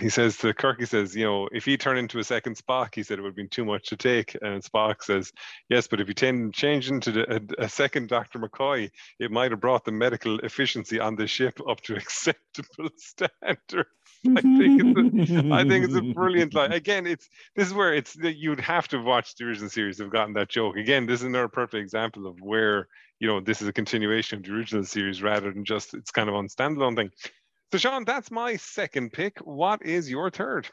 he says to Kirk, he says, you know, if he turned into a second Spock, he said it would have been too much to take. And Spock says, yes, but if you change into the, a, a second Doctor McCoy, it might have brought the medical efficiency on the ship up to acceptable standards. I think it's a, I think it's a brilliant line. Again, it's this is where it's you'd have to watch the original series to have gotten that joke. Again, this is another perfect example of where, you know, this is a continuation of the original series rather than just it's kind of on standalone thing. So, Seán, that's my second pick. What is your third?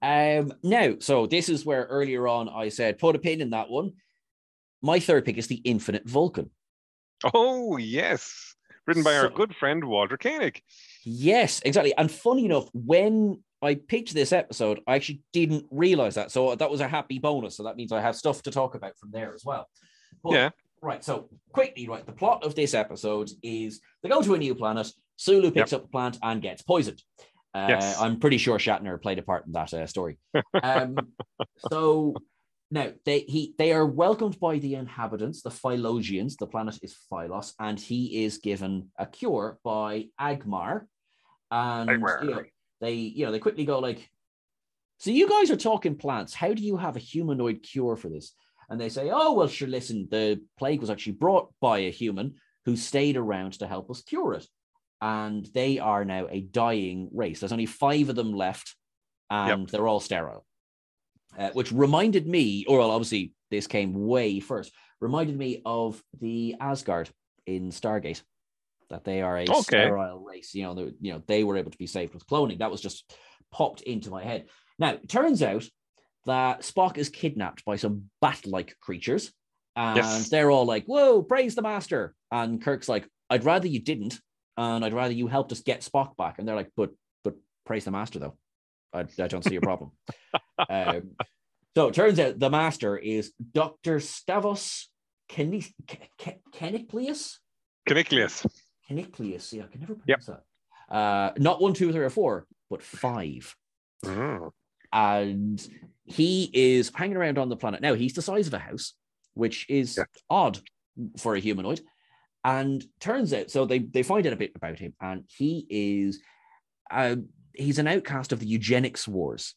Um, now, so this is where earlier on I said put a pin in that one. My third pick is The Infinite Vulcan. Oh yes. Written by so, our good friend, Walter Koenig. Yes, exactly. And funny enough, when I picked this episode, I actually didn't realize that. So that was a happy bonus. So that means I have stuff to talk about from there as well. But, yeah. Right. So quickly, right. The plot of this episode is they go to a new planet. Sulu picks yep. up a plant and gets poisoned. Uh, yes. I'm pretty sure Shatner played a part in that uh, story. Um, so now they he they are welcomed by the inhabitants, the Phylogians. The planet is Phylos, and he is given a cure by Agmar. And Agmar. You know, they you know they quickly go like, so you guys are talking plants. How do you have a humanoid cure for this? And they say, oh, well, sure, listen, the plague was actually brought by a human who stayed around to help us cure it. And they are now a dying race. There's only five of them left, and yep. they're all sterile. Uh, which reminded me, or well, obviously this came way first, reminded me of the Asgard in Stargate, that they are a okay. sterile race. You know, you know, they were able to be saved with cloning. That was just popped into my head. Now, it turns out that Spock is kidnapped by some bat-like creatures, and yes. they're all like, whoa, praise the master. And Kirk's like, I'd rather you didn't, and I'd rather you helped us get Spock back. And they're like, but but praise the master, though. I, I don't see a problem. um, so it turns out the master is Doctor Stavos Keniclius? Keniclius. Keniclius, yeah, I can never pronounce yep. that. Uh, not one, two, three, or four, but five. Mm. And he is hanging around on the planet. Now, he's the size of a house, which is yeah. odd for a humanoid. And turns out, so they, they find out a bit about him, and he is, uh, he's an outcast of the eugenics wars.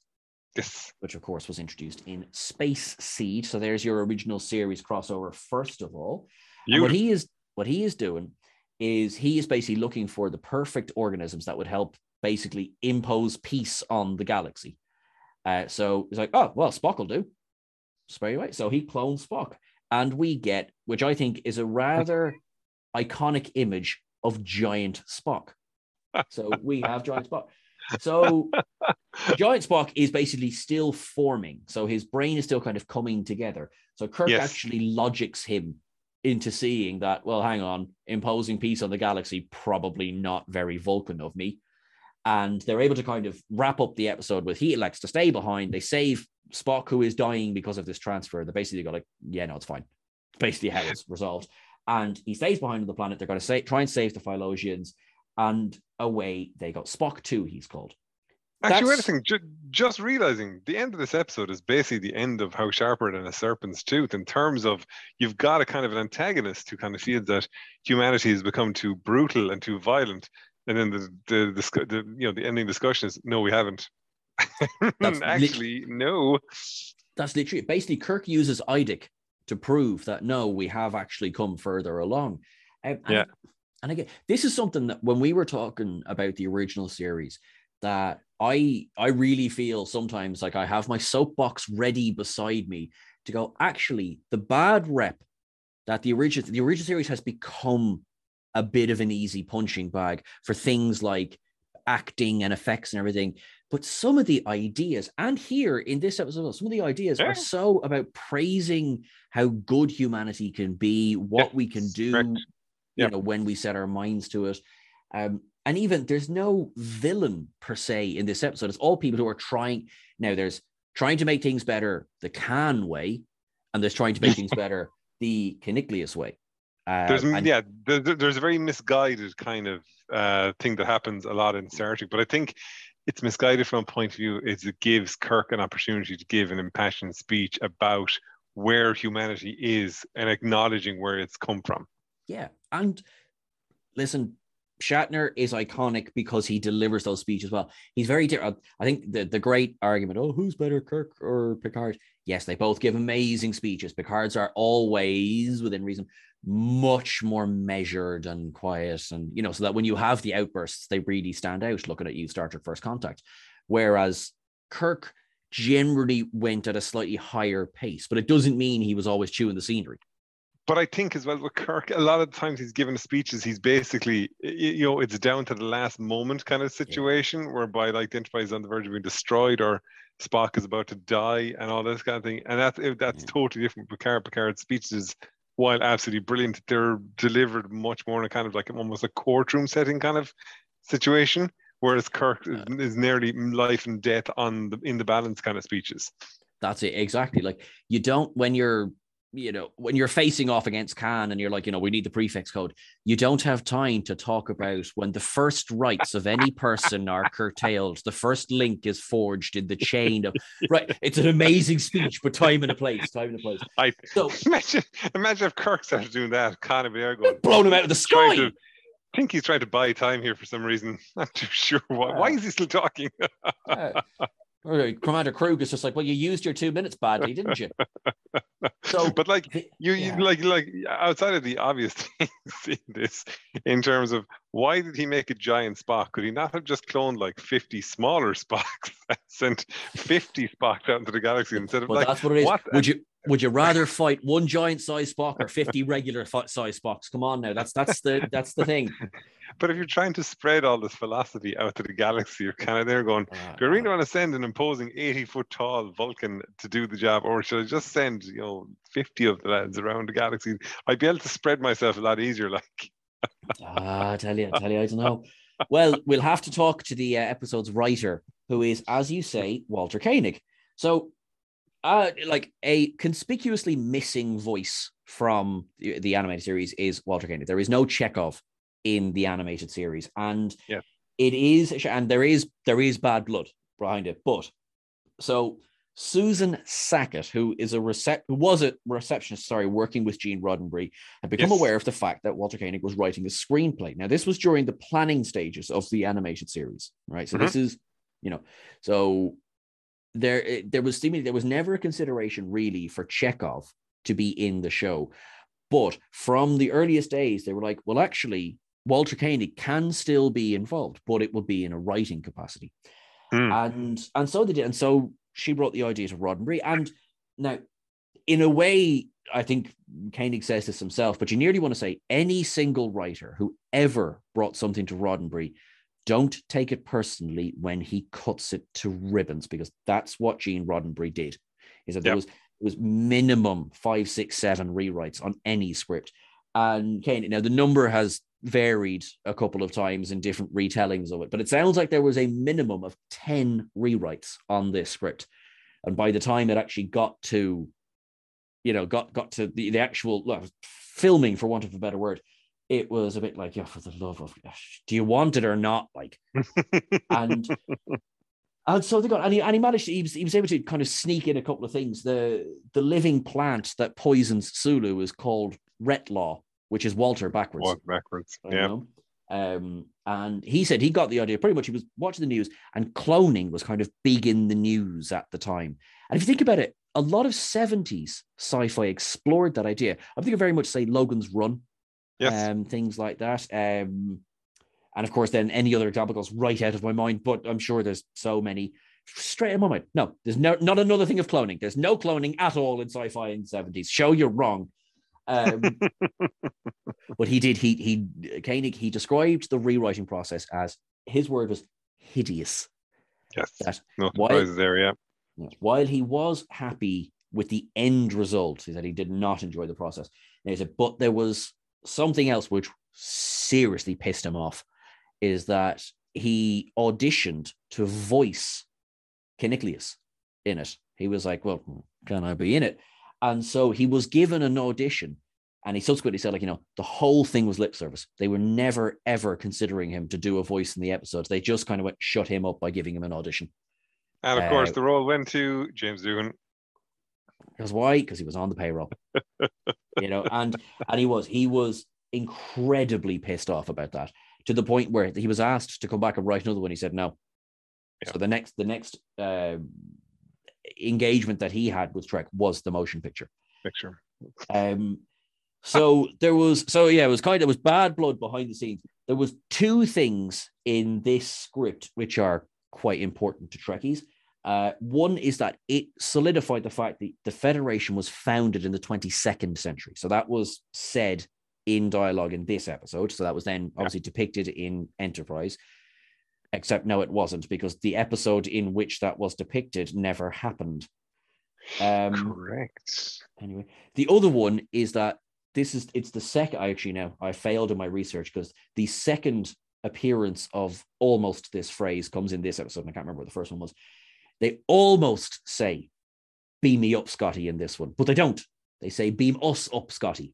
Yes. Which, of course, was introduced in Space Seed. So there's your original series crossover, first of all. You... And what he is what he is doing is he is basically looking for the perfect organisms that would help basically impose peace on the galaxy. Uh, so he's like, oh, well, Spock will do. Spare you away. So he clones Spock. And we get, which I think is a rather iconic image of giant Spock. So we have giant Spock. So giant Spock is basically still forming. So his brain is still kind of coming together. So Kirk yes. actually logics him into seeing that, well, hang on, imposing peace on the galaxy, probably not very Vulcan of me. And they're able to kind of wrap up the episode with he elects to stay behind. They save Spock, who is dying because of this transfer. They basically go like, yeah, no, it's fine. Basically how it's resolved. And he stays behind on the planet. They're going to say, try and save the Phylogians. And away they go. Spock two, he's called. Actually, wait a second. Ju- just realizing the end of this episode is basically the end of How Sharper Than a Serpent's Tooth, in terms of you've got a kind of an antagonist who kind of feels that humanity has become too brutal and too violent. And then the, the the the you know the ending discussion is no, we haven't. Actually, li- no. That's literally basically Kirk uses I D I C to prove that no, we have actually come further along. Um, and, yeah. and again, this is something that when we were talking about the original series, that I I really feel sometimes like I have my soapbox ready beside me to go. Actually, the bad rep that the original the original series has become a bit of an easy punching bag for things like acting and effects and everything. But some of the ideas, and here in this episode, some of the ideas yeah. are so about praising how good humanity can be, what yeah. we can do, Correct. you yeah. know, when we set our minds to it. Um, and even there's no villain per se in this episode. It's all people who are trying. Now there's trying to make things better the Khan way, and there's trying to make things better the Keniclius way. Um, there's and, yeah, there, there's a very misguided kind of uh, thing that happens a lot in Star Trek, but I think it's misguided from a point of view is it gives Kirk an opportunity to give an impassioned speech about where humanity is and acknowledging where it's come from. Yeah, and listen, Shatner is iconic because he delivers those speeches well. He's very different. I think the, the great argument, oh, who's better, Kirk or Picard? Yes, they both give amazing speeches. Picard's are always, within reason, much more measured and quiet. And, you know, so that when you have the outbursts, they really stand out looking at you, Star Trek First Contact. Whereas Kirk generally went at a slightly higher pace, but it doesn't mean he was always chewing the scenery. But I think as well with Kirk, a lot of the times he's given speeches, he's basically, you know, it's down to the last moment kind of situation, yeah. whereby like the Enterprise is on the verge of being destroyed or Spock is about to die and all this kind of thing. And that's, that's yeah. totally different from Picard. Picard's speeches, while absolutely brilliant, they're delivered much more in a kind of like almost a courtroom setting kind of situation, whereas Kirk uh, is nearly life and death on the, in the balance kind of speeches. That's it, exactly. Like you don't, when you're you know, when you're facing off against Khan and you're like, you know, we need the prefix code, you don't have time to talk about when the first rights of any person are curtailed. The first link is forged in the chain of right. It's an amazing speech, but time and a place, time and a place. I, so imagine, imagine if Kirk started doing that, Khan would be there going, blown him out of the sky. To, I think he's trying to buy time here for some reason. Not too sure why. Uh, why is he still talking? uh, Okay, Commander Krug is just like, well, you used your two minutes badly, didn't you? So, but like you, yeah. you, like, like outside of the obvious things in this, in terms of why did he make a giant Spock? Could he not have just cloned like fifty smaller Spocks and sent fifty Spocks out into the galaxy instead of well, like? That's what it is. What? Would you would you rather fight one giant size Spock or fifty regular size Spocks? Come on now, that's that's the that's the thing. But if you're trying to spread all this philosophy out to the galaxy, you're kind of there going, do I really want to send an imposing eighty-foot tall Vulcan to do the job, or should I just send, you know, fifty of the lads around the galaxy? I'd be able to spread myself a lot easier, like. ah, I tell you, I tell you, I don't know. Well, we'll have to talk to the uh, episode's writer, who is, as you say, Walter Koenig. So, uh, like, a conspicuously missing voice from the, the animated series is Walter Koenig. There is no Chekhov in the animated series, and yeah. it is, and there is there is bad blood behind it. But so Susan Sackett, who is a recep- who was a receptionist, sorry, working with Gene Roddenberry, had become yes. aware of the fact that Walter Koenig was writing a screenplay. Now, this was during the planning stages of the animated series, right? So mm-hmm. this is, you know, so there it, there was there was never a consideration really for Chekhov to be in the show, but from the earliest days they were like, well, actually, Walter Koenig can still be involved, but it will be in a writing capacity. Mm. And and so they did. And so she brought the idea to Roddenberry. And now, in a way, I think Koenig says this himself, but you nearly want to say any single writer who ever brought something to Roddenberry, don't take it personally when he cuts it to ribbons, because that's what Gene Roddenberry did, is that there yep. was, was minimum five, six, seven rewrites on any script. And Koenig, now the number has varied a couple of times in different retellings of it, but it sounds like there was a minimum of ten rewrites on this script, and by the time it actually got to, you know, got got to the, the actual uh, filming, for want of a better word, it was a bit like, yeah, for the love of gosh, do you want it or not, like? and and so they got, and he, and he managed to, he was, he was able to kind of sneak in a couple of things. The the living plant that poisons Sulu is called Retlaw, which is Walter backwards. Walter backwards, yeah. Um, and he said he got the idea, pretty much he was watching the news, and cloning was kind of big in the news at the time. And if you think about it, a lot of seventies sci-fi explored that idea. I think I very much say Logan's Run, yes. um, things like that. Um, and of course, then any other example goes right out of my mind, but I'm sure there's so many. Straight in my mind. No, there's no, not another thing of cloning. There's no cloning at all in sci-fi in the seventies. Show you're wrong. um, but he did he he Koenig he described the rewriting process as, his word was, hideous. Yes, that no surprises there, yeah. While he was happy with the end result, he said he did not enjoy the process. And he said, but there was something else which seriously pissed him off, is that he auditioned to voice Keniclius in it. He was like, well, can I be in it? And so he was given an audition, and he subsequently said, like, you know, the whole thing was lip service. They were never, ever considering him to do a voice in the episodes. They just kind of went, shut him up by giving him an audition. And of uh, course, the role went to James Doohan. Because why? Because he was on the payroll, you know, and, and he was, he was incredibly pissed off about that, to the point where he was asked to come back and write another one. He said, no. Yeah. So the next, the next, uh, engagement that he had with Trek was the motion picture. Picture. Um, so there was, so yeah, it was kind of, it was bad blood behind the scenes. There was two things in this script which are quite important to Trekkies. Uh, one is that it solidified the fact that the Federation was founded in the twenty-second century. So that was said in dialogue in this episode. So that was then obviously yeah. depicted in Enterprise. Except, no, it wasn't, because the episode in which that was depicted never happened. Um, Correct. Anyway, the other one is that this is, it's the second, I actually know, I failed in my research, because the second appearance of almost this phrase comes in this episode, and I can't remember what the first one was. They almost say, beam me up, Scotty, in this one, but they don't. They say, beam us up, Scotty.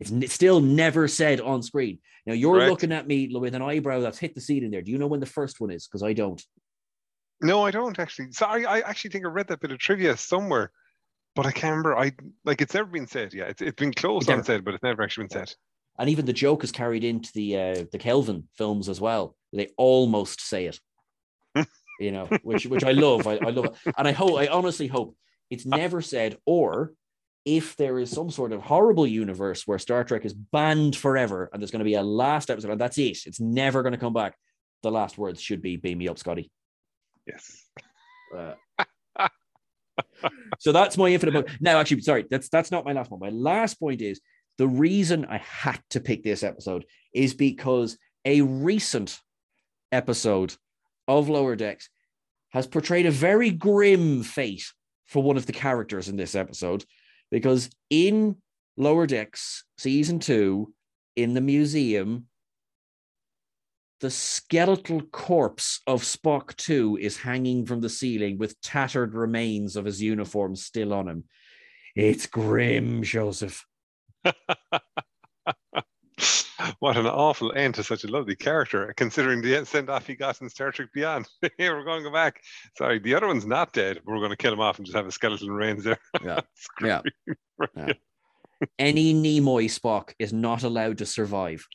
It's n- still never said on screen. Now, you're Correct. Looking at me with an eyebrow that's hit the ceiling there. Do you know when the first one is? Because I don't. No, I don't, actually. Sorry, I actually think I read that bit of trivia somewhere, but I can't remember. I, like, it's never been said. Yeah, it's, it's been close it's on never, said, but it's never actually been yeah. said. And even the joke is carried into the uh, the Kelvin films as well. They almost say it, you know, which which I love. I, I love it. And I hope, I honestly hope it's never said, or if there is some sort of horrible universe where Star Trek is banned forever and there's going to be a last episode and that's it, it's never going to come back, the last words should be, beam me up, Scotty. Yes. Uh, so that's my infinite book. No, actually, sorry, that's that's not my last one. My last point is, the reason I had to pick this episode is because a recent episode of Lower Decks has portrayed a very grim fate for one of the characters in this episode, because in Lower Decks season two, in the museum, the skeletal corpse of Spock two is hanging from the ceiling with tattered remains of his uniform still on him. It's grim, Joseph. What an awful end to such a lovely character, considering the send off he got in Star Trek Beyond. Here, we're going to go back. Sorry, the other one's not dead, but we're going to kill him off and just have a skeleton reigns there. Yeah. yeah. yeah. Any Nimoy Spock is not allowed to survive.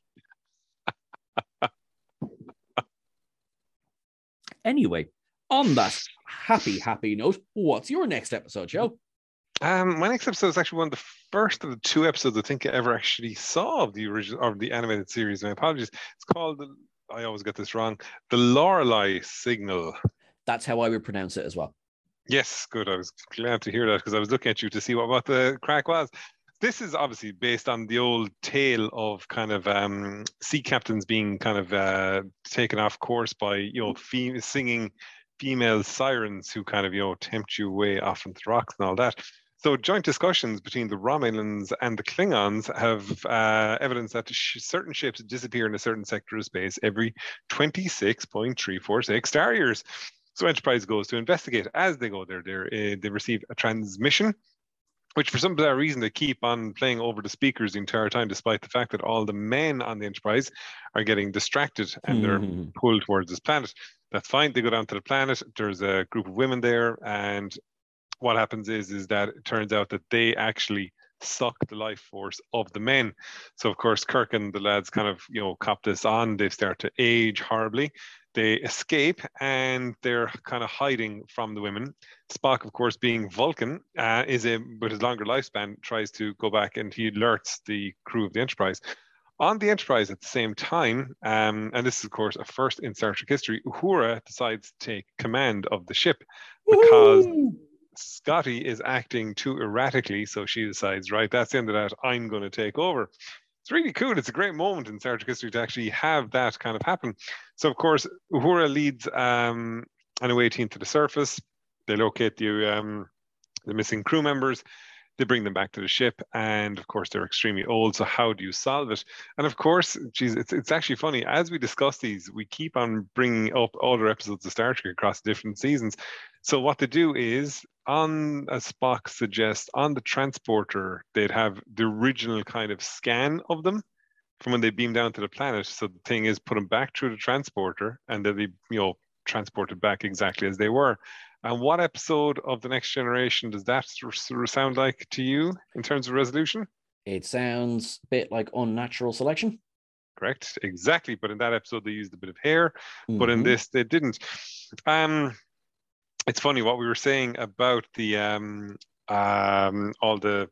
Anyway, on that happy, happy note, what's your next episode, Joe? Um, my next episode is actually one of the first of the two episodes I think I ever actually saw of the original of the animated series. My apologies. It's called, the, I always get this wrong, The Lorelei Signal. That's how I would pronounce it as well. Yes, good. I was glad to hear that, because I was looking at you to see what, what the crack was. This is obviously based on the old tale of kind of um, sea captains being kind of uh, taken off course by, you know, fem- singing female sirens who kind of, you know, tempt you away off into the rocks and all that. So joint discussions between the Romulans and the Klingons have uh, evidence that sh- certain ships disappear in a certain sector of space every twenty-six point three four six star years. So Enterprise goes to investigate. As they go there, uh, they receive a transmission, which for some bizarre reason they keep on playing over the speakers the entire time, despite the fact that all the men on the Enterprise are getting distracted and mm-hmm. they're pulled towards this planet. That's fine. They go down to the planet. There's a group of women there, and what happens is, is that it turns out that they actually suck the life force of the men. So, of course, Kirk and the lads kind of, you know, cop this on. They start to age horribly. They escape, and they're kind of hiding from the women. Spock, of course, being Vulcan, uh, is a, with his longer lifespan, tries to go back, and he alerts the crew of the Enterprise. On the Enterprise at the same time, um, and this is, of course, a first in Star Trek history, Uhura decides to take command of the ship because... Woo-hoo! Scotty is acting too erratically, so she decides, right, that's the end of that, I'm going to take over. It's really cool. It's a great moment in Star Trek history to actually have that kind of happen. So, of course, Uhura leads um, an away team to the surface. They locate the, um, the missing crew members. They bring them back to the ship, and of course they're extremely old, so how do you solve it? And of course, geez, it's, it's actually funny, as we discuss these, we keep on bringing up older episodes of Star Trek across different seasons. So what they do is, on, as Spock suggests, on the transporter, they'd have the original kind of scan of them from when they beam down to the planet. So the thing is, put them back through the transporter, and they'll be, you know, transported back exactly as they were. And what episode of The Next Generation does that sound like to you in terms of resolution? It sounds a bit like Unnatural Selection. Correct, exactly. But in that episode, they used a bit of hair, mm-hmm. but in this, they didn't. Um, it's funny what we were saying about the um, um, all the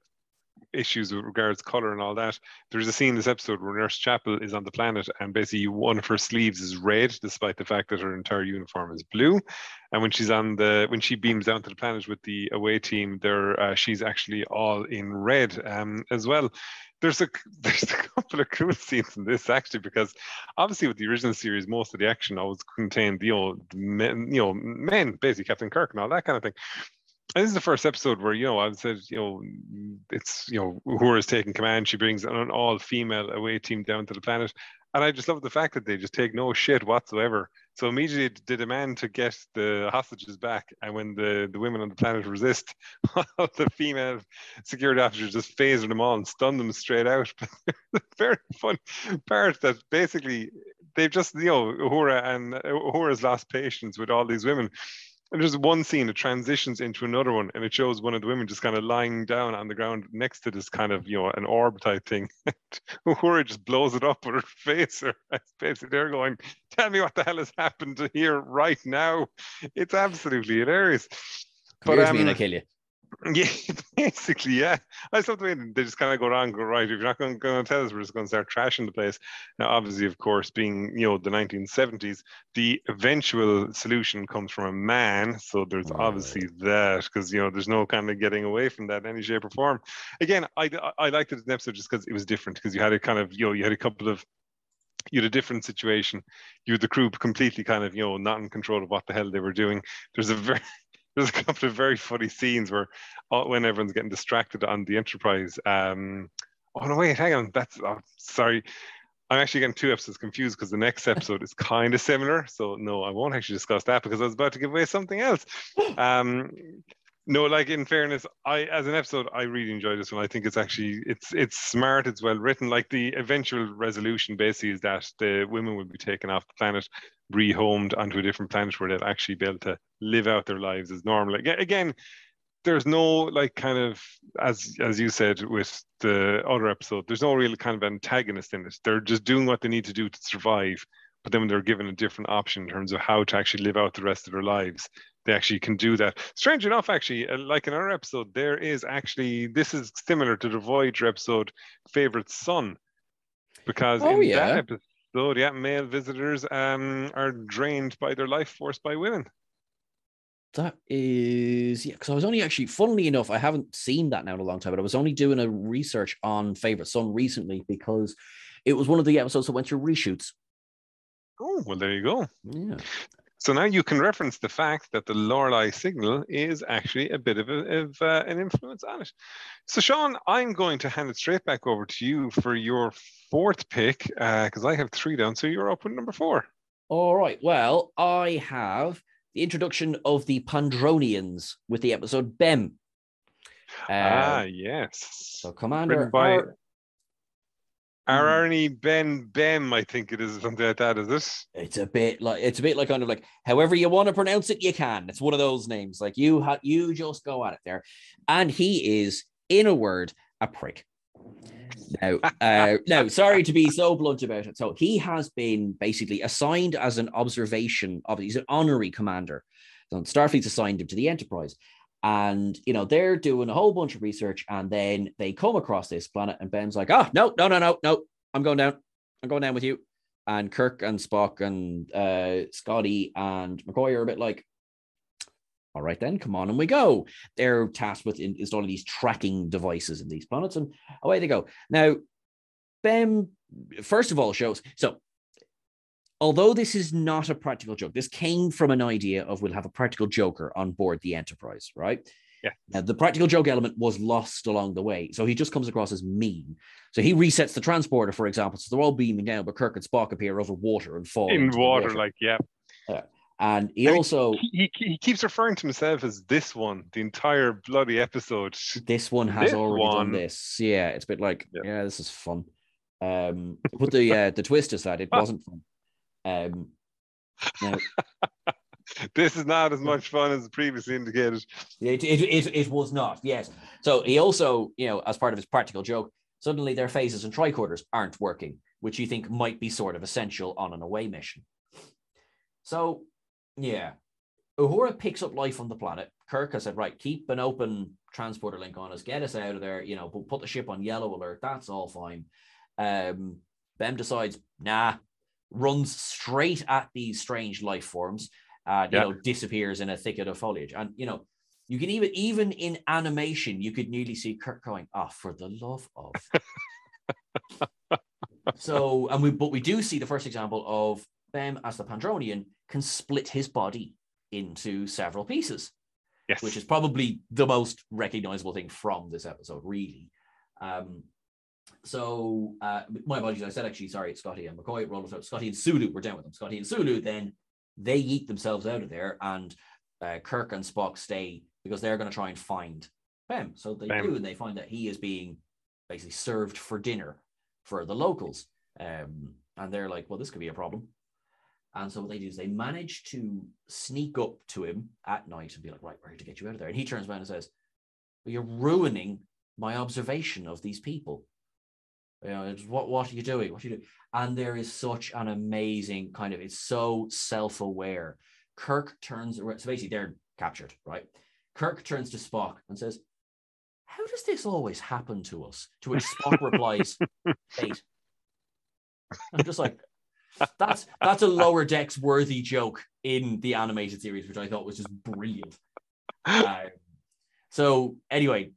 issues with regards to color and all that. There's a scene in this episode where Nurse Chapel is on the planet, and basically one of her sleeves is red, despite the fact that her entire uniform is blue. And when she's on the when she beams down to the planet with the away team, there uh, she's actually all in red um, as well. There's a there's a couple of cool scenes in this actually, because obviously with the original series, most of the action always contained you know men, you know men basically Captain Kirk and all that kind of thing. This is the first episode where, you know, I've said, you know, it's, you know, Uhura's taking command. She brings an all-female away team down to the planet. And I just love the fact that they just take no shit whatsoever. So immediately they demand to get the hostages back, and when the, the women on the planet resist, the female security officers just phaser them all and stun them straight out. But the very fun part that basically they've just, you know, Uhura and Uhura's lost patience with all these women. And there's one scene that transitions into another one, and it shows one of the women just kind of lying down on the ground next to this kind of, you know, an orb type thing. Uhura just blows it up with her face. Basically, they're going, tell me what the hell has happened to here right now. It's absolutely hilarious. But, um, me and I kill you. Yeah, basically, yeah. I just love the way they just kind of go around, go right. If you're not going to tell us, we're just going to start trashing the place. Now, obviously, of course, being, you know, the nineteen seventies, the eventual solution comes from a man. So there's obviously that, because, you know, there's no kind of getting away from that in any shape or form. Again, I I liked it as an episode just because it was different, because you had a kind of, you know, you had a couple of, you had a different situation. You had the crew completely kind of, you know, not in control of what the hell they were doing. There's a very... There's a couple of very funny scenes where, oh, when everyone's getting distracted on the Enterprise. Um, oh, no, wait, hang on. That's, oh, sorry. I'm actually getting two episodes confused because the next episode is kind of similar. So, no, I won't actually discuss that because I was about to give away something else. Um, no, like, in fairness, I, as an episode, I really enjoy this one. I think it's actually, it's it's smart, it's well written. Like, the eventual resolution basically is that the women will be taken off the planet, rehomed onto a different planet where they'll actually be able to live out their lives as normal. Again, there's no, like, kind of, as as you said with the other episode, there's no real kind of antagonist in it. They're just doing what they need to do to survive, but then when they're given a different option in terms of how to actually live out the rest of their lives, they actually can do that. Strange enough, actually, like in our episode, there is actually, this is similar to the Voyager episode, Favorite Son, because oh, in yeah. that episode, So yeah, male visitors um, are drained by their life force by women. That is, yeah, because I was only actually, funnily enough, I haven't seen that now in a long time, but I was only doing a research on Favorite Son recently because it was one of the episodes that went through reshoots. Oh, well, there you go. Yeah. So now you can reference the fact that the Lorelei signal is actually a bit of, a, of uh, an influence on it. So, Seán, I'm going to hand it straight back over to you for your fourth pick, because uh, I have three down, so you're up with number four. All right. Well, I have the introduction of the Pandronians with the episode Bem. Um, ah, yes. So, Commander... Ararni Ben Bem, I think it is, something like that, is it? It's a bit like, it's a bit like kind of like, however you want to pronounce it, you can. It's one of those names. Like, you ha- you just go at it there. And he is, in a word, a prick. Now, uh, no, sorry to be so blunt about it. So he has been basically assigned as an observation, of, he's an honorary commander. So Starfleet's assigned him to the Enterprise. And, you know, they're doing a whole bunch of research, and then they come across this planet, and Ben's like, oh, no, no, no, no, no, I'm going down. I'm going down with you. And Kirk and Spock and uh, Scotty and McCoy are a bit like, all right, then, come on, and we go. They're tasked with installing these tracking devices in these planets, and away they go. Now, Ben, first of all, shows... So, although this is not a practical joke, this came from an idea of we'll have a practical joker on board the Enterprise, right? Yeah. Now, the practical joke element was lost along the way, so he just comes across as mean. So he resets the transporter, for example, so they're all beaming down, but Kirk and Spock appear over water and fall in water, water, like, yeah. Uh, and he I mean, also... He, he keeps referring to himself as this one, the entire bloody episode. This one has this already one. done this. Yeah, it's a bit like, yeah, yeah this is fun. Um, Put the, uh, the twist aside, it wasn't fun. Um, now, this is not as much fun as previously indicated. It, it it it was not, yes. So he also, you know, as part of his practical joke, suddenly their phases and tricorders aren't working, which you think might be sort of essential on an away mission. So, yeah, Uhura picks up life on the planet. Kirk has said, right, keep an open transporter link on us, get us out of there, you know, we'll put the ship on yellow alert, that's all fine. Um, Bem decides, nah. Runs straight at these strange life forms, uh, you yeah. know, disappears in a thicket of foliage. And, you know, you can even, even in animation, you could nearly see Kirk going, ah, oh, for the love of. So, and we, but we do see the first example of Bem as the Pandronian can split his body into several pieces, yes. which is probably the most recognizable thing from this episode, really. Um, So, uh, my apologies, I said actually, sorry, Scotty and McCoy rolled us out. Scotty and Sulu, we're down with them. Scotty and Sulu then They yeet themselves out of there, and uh, Kirk and Spock stay because they're going to try and find Bem. So they Bem. do, and they find that he is being basically served for dinner for the locals. Um, and they're like, well, this could be a problem. And so what they do is they manage to sneak up to him at night and be like, right, we're here to get you out of there. And he turns around and says, well, you're ruining my observation of these people. You know, it's, what, what are you doing? What are you doing? And there is such an amazing kind of, it's so self-aware. Kirk turns around, so basically they're captured, right? Kirk turns to Spock and says, how does this always happen to us? To which Spock replies, fate. I'm just like, that's that's a Lower Decks worthy joke in the animated series, which I thought was just brilliant. Um, so anyway,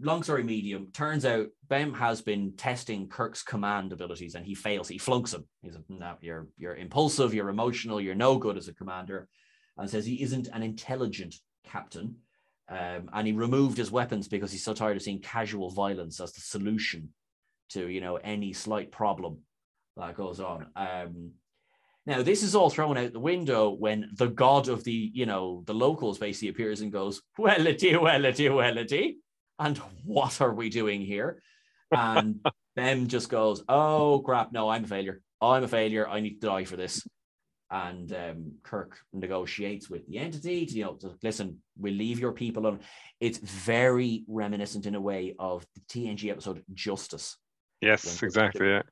long story medium, turns out Bem has been testing Kirk's command abilities and he fails. He flunks him. He's like, no, you're you're impulsive, you're emotional, you're no good as a commander, and says he isn't an intelligent captain. Um, and he removed his weapons because he's so tired of seeing casual violence as the solution to, you know, any slight problem that goes on. Um, now, this is all thrown out the window when the god of the, you know, the locals basically appears and goes, wellity, wellity, wellity. And what are we doing here? And Bem just goes, oh, crap, no, I'm a failure. I'm a failure. I need to die for this. And um, Kirk negotiates with the entity to, you know, to, listen, we'll leave your people alone. It's very reminiscent in a way of the T N G episode Justice. Yes, exactly, yeah.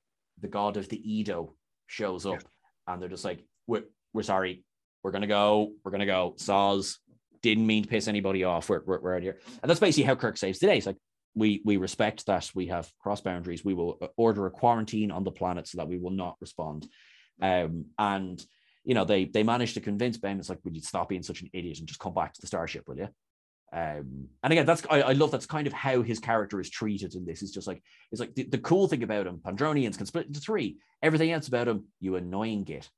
The god of the Edo shows up, yes. And they're just like, we're, we're sorry, we're going to go, we're going to go. Soz, didn't mean to piss anybody off, we're, we're, we're out of here. And that's basically how Kirk saves today. It's like, we, we respect that we have cross boundaries, we will order a quarantine on the planet so that we will not respond. Um, and, you know, they they managed to convince Bem, it's like, would you stop being such an idiot and just come back to the starship, will you? Um, and again, that's I, I love that's kind of how his character is treated in this. It's just like, it's like the, the cool thing about him, Pandronians can split into three. Everything else about him, you annoying git.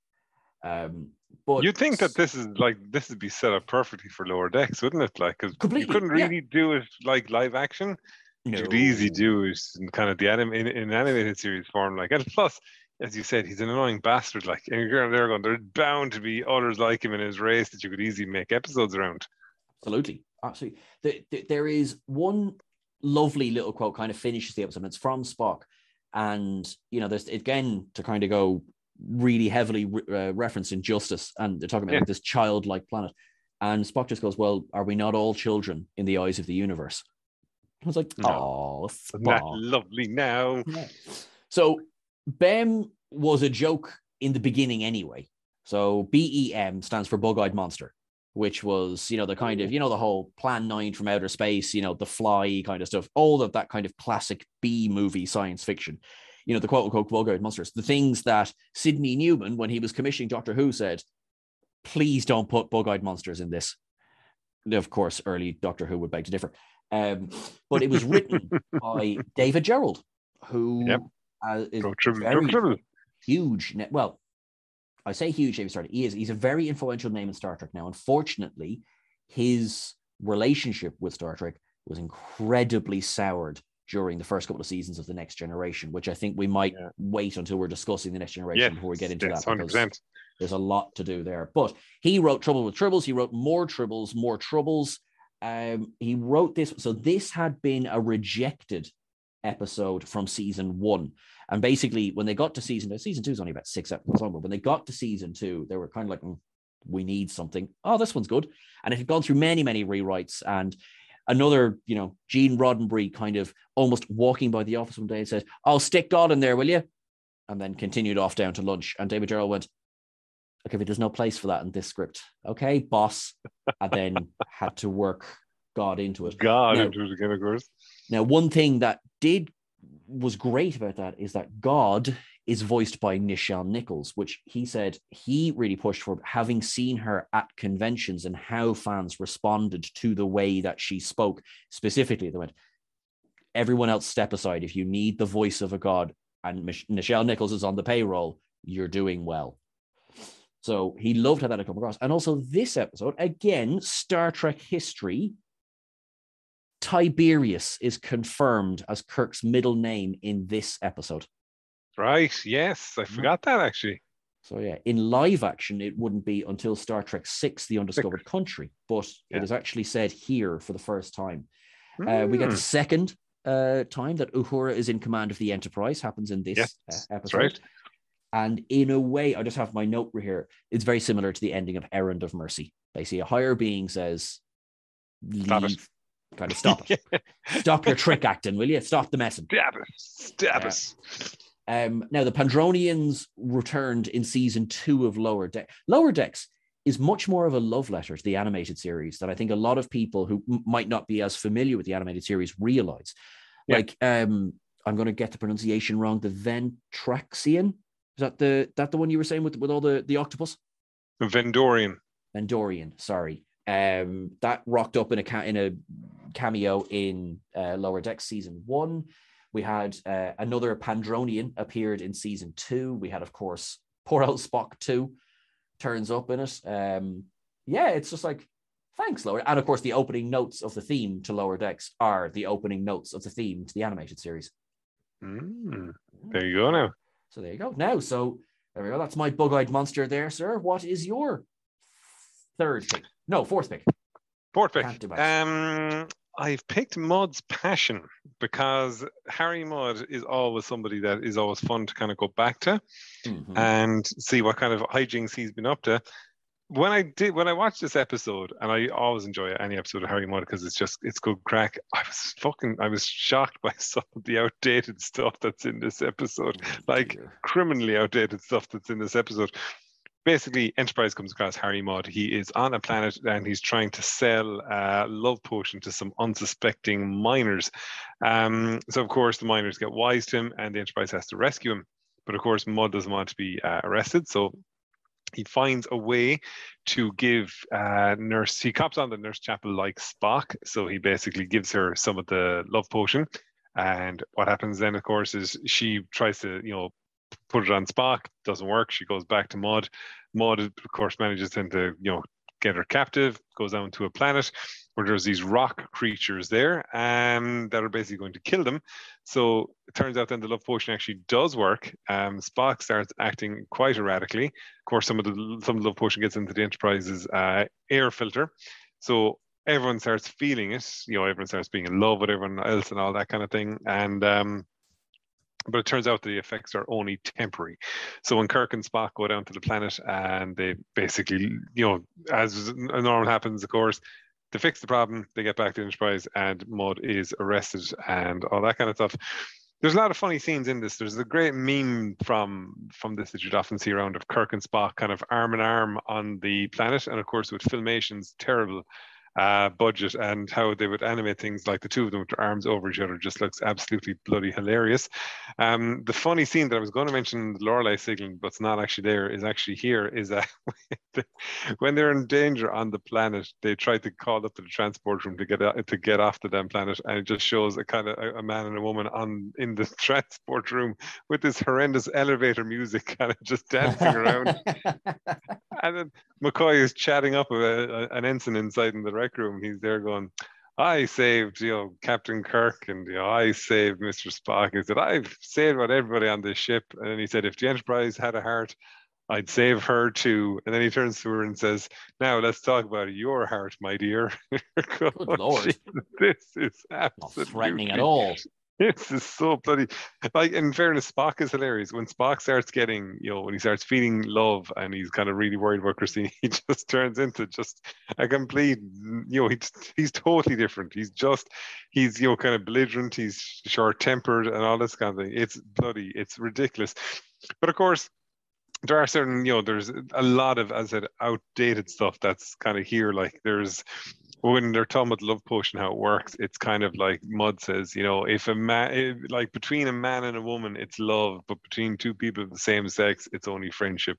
Um, but you'd think that this is like this would be set up perfectly for Lower Decks, wouldn't it? Like, because you couldn't really yeah. do it like live action. No. You could easily do it in kind of the anim in, in animated series form, like, and plus, as you said, he's an annoying bastard. Like, and you're there going, there's bound to be others like him in his race that you could easily make episodes around. Absolutely. Absolutely. The, the, there is one lovely little quote kind of finishes the episode. And it's from Spock. And, you know, there's, again, to kind of go really heavily re uh, referenced in Justice. And they're talking about yeah. like, this childlike planet. And Spock just goes, well, are we not all children in the eyes of the universe? I was like, no. Oh, Spock. Lovely now. Yeah. So Bem was a joke in the beginning anyway. So B E M stands for Bug-Eyed Monster, which was, you know, the kind of, you know, the whole Plan nine from Outer Space, you know, The Fly kind of stuff, all of that kind of classic B-movie science fiction. You know, the quote-unquote vulgar monsters, the things that Sidney Newman, when he was commissioning Doctor Who, said, please don't put bug-eyed monsters in this. Of course, early Doctor Who would beg to differ. Um, but it was written by David Gerald, who yep. uh, is very huge. Well, I say huge name started. He is he's a very influential name in Star Trek now. Unfortunately, his relationship with Star Trek was incredibly soured during the first couple of seasons of The Next Generation, which I think we might yeah. wait until we're discussing The Next Generation yeah, before we get into that. one hundred percent. There's a lot to do there. But he wrote Trouble with Tribbles. He wrote more Tribbles, more Troubles. Um, he wrote this. So this had been a rejected episode from season one. And basically, when they got to season two, season two is only about six episodes long, but when they got to season two, they were kind of like, mm, we need something. Oh, this one's good. And it had gone through many, many rewrites. And another, you know, Gene Roddenberry kind of almost walking by the office one day and said, oh, stick God in there, will you? And then continued off down to lunch. And David Gerald went, okay, but there's no place for that in this script. Okay, boss. And then had to work God into it. God now, into it again, of course. Now, one thing that did was great about that is that God is voiced by Nichelle Nichols, which he said he really pushed for, having seen her at conventions and how fans responded to the way that she spoke. Specifically, they went, everyone else step aside. If you need the voice of a God and Mich Nichelle Nichols is on the payroll, you're doing well. So he loved how that had come across. And also this episode, again, Star Trek history, Tiberius is confirmed as Kirk's middle name in this episode. Right, yes. I forgot that, actually. So yeah, in live action, it wouldn't be until Star Trek six, The Undiscovered Country, but yeah. it is actually said here for the first time. Mm. Uh, we get the second uh, time that Uhura is in command of the Enterprise, happens in this yes, uh, episode. Right. And in a way, I just have my note here, it's very similar to the ending of Errand of Mercy. Basically, a higher being says, leave, kind of stop it. Stop your trick acting, will you? Stop the messing. Stab us. Stab us. Um, now, the Pandronians returned in season two of Lower Decks. Lower Decks is much more of a love letter to the animated series that I think a lot of people who m- might not be as familiar with the animated series realize. Yeah. Like, um, I'm going to get the pronunciation wrong, the Ventraxian. Is that the that the one you were saying with, with all the, the octopus? The Vendorian. Andorian, sorry. Um, that rocked up in a, ca- in a cameo in uh, Lower Decks season one. We had uh, another Pandronian appeared in season two. We had, of course, poor old Spock two turns up in it. Um, yeah, it's just like, thanks, Lower. And of course, the opening notes of the theme to Lower Decks are the opening notes of the theme to the animated series. Mm, there you go now. So there you go. Now, so there we go. That's my bug-eyed monster there, sir. What is your third pick? No, fourth pick. Fourth pick. Um... I've picked Mudd's Passion because Harry Mudd is always somebody that is always fun to kind of go back to mm-hmm. and see what kind of hijinks he's been up to. When I did, when I watched this episode, and I always enjoy any episode of Harry Mudd because it's just, it's good crack. I was fucking, I was shocked by some of the outdated stuff that's in this episode, oh, like dear. criminally outdated stuff that's in this episode. Basically, Enterprise comes across Harry Mudd. He is on a planet and he's trying to sell a love potion to some unsuspecting miners. Um, so, of course, the miners get wise to him and the Enterprise has to rescue him. But, of course, Mudd doesn't want to be uh, arrested. So he finds a way to give uh, Nurse... He cops on the Nurse Chapel like Spock. So he basically gives her some of the love potion. And what happens then, of course, is she tries to, you know, put it on Spock, doesn't work. She goes back to Mudd. Mudd, of course, manages then to, you know, get her captive, goes down to a planet where there's these rock creatures there um, that are basically going to kill them. So it turns out then the love potion actually does work. Um, Spock starts acting quite erratically. Of course, some of the some of the love potion gets into the Enterprise's uh, air filter. So everyone starts feeling it. You know, everyone starts being in love with everyone else and all that kind of thing. And um But it turns out the effects are only temporary. So when Kirk and Spock go down to the planet and they basically, you know, as normal happens, of course, to fix the problem, they get back to Enterprise and Mudd is arrested and all that kind of stuff. There's a lot of funny scenes in this. There's a great meme from from this that you'd often see around of Kirk and Spock kind of arm in arm on the planet. And of course, with Filmation's terrible Uh, budget and how they would animate things, like the two of them with their arms over each other, just looks absolutely bloody hilarious. Um, the funny scene that I was going to mention, the Lorelei signaling, but it's not actually there, is actually here, is that when they're in danger on the planet, they try to call up to the transport room to get out, to get off the damn planet, and it just shows a kind of a, a man and a woman on in the transport room with this horrendous elevator music, kind of just dancing around. And then McCoy is chatting up a, a, an ensign inside in the rec room. He's there going, I saved, you know, Captain Kirk, and, you know, I saved Mister Spock. He said, I've saved about everybody on this ship. And then he said, if the Enterprise had a heart, I'd save her too. And then he turns to her and says, now let's talk about your heart, my dear. Good Lord. This is not threatening at all. This is so bloody, like, in fairness, Spock is hilarious. When Spock starts getting, you know, when he starts feeling love and he's kind of really worried about Christine, he just turns into just a complete, you know, he, he's totally different. He's just, he's, you know, kind of belligerent, he's short-tempered and all this kind of thing. It's bloody, it's ridiculous. But of course, there are certain, you know, there's a lot of, as I said, outdated stuff that's kind of here. Like there's, when they're talking about love potion, how it works, it's kind of like Mudd says, you know, if a man, like between a man and a woman, it's love, but between two people of the same sex, it's only friendship.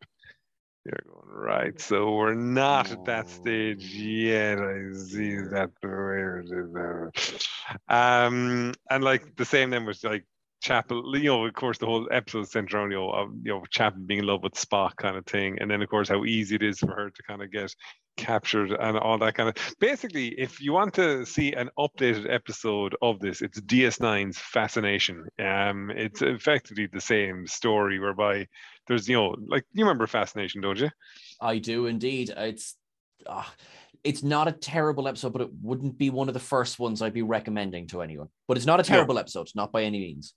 You're going, right, so we're not oh. at that stage yet. I see that. Um, and like the same then was like Chapel, you know, of course, the whole episode is centered around, you know, of, you know, Chapel being in love with Spock kind of thing. And then, of course, how easy it is for her to kind of get captured and all that kind of. Basically, if you want to see an updated episode of this, it's D S nine's Fascination. Um, it's effectively the same story whereby there's, you know, like, you remember Fascination, don't you? I do indeed. It's uh, it's not a terrible episode, but it wouldn't be one of the first ones I'd be recommending to anyone. But it's not a terrible no. episode, not by any means.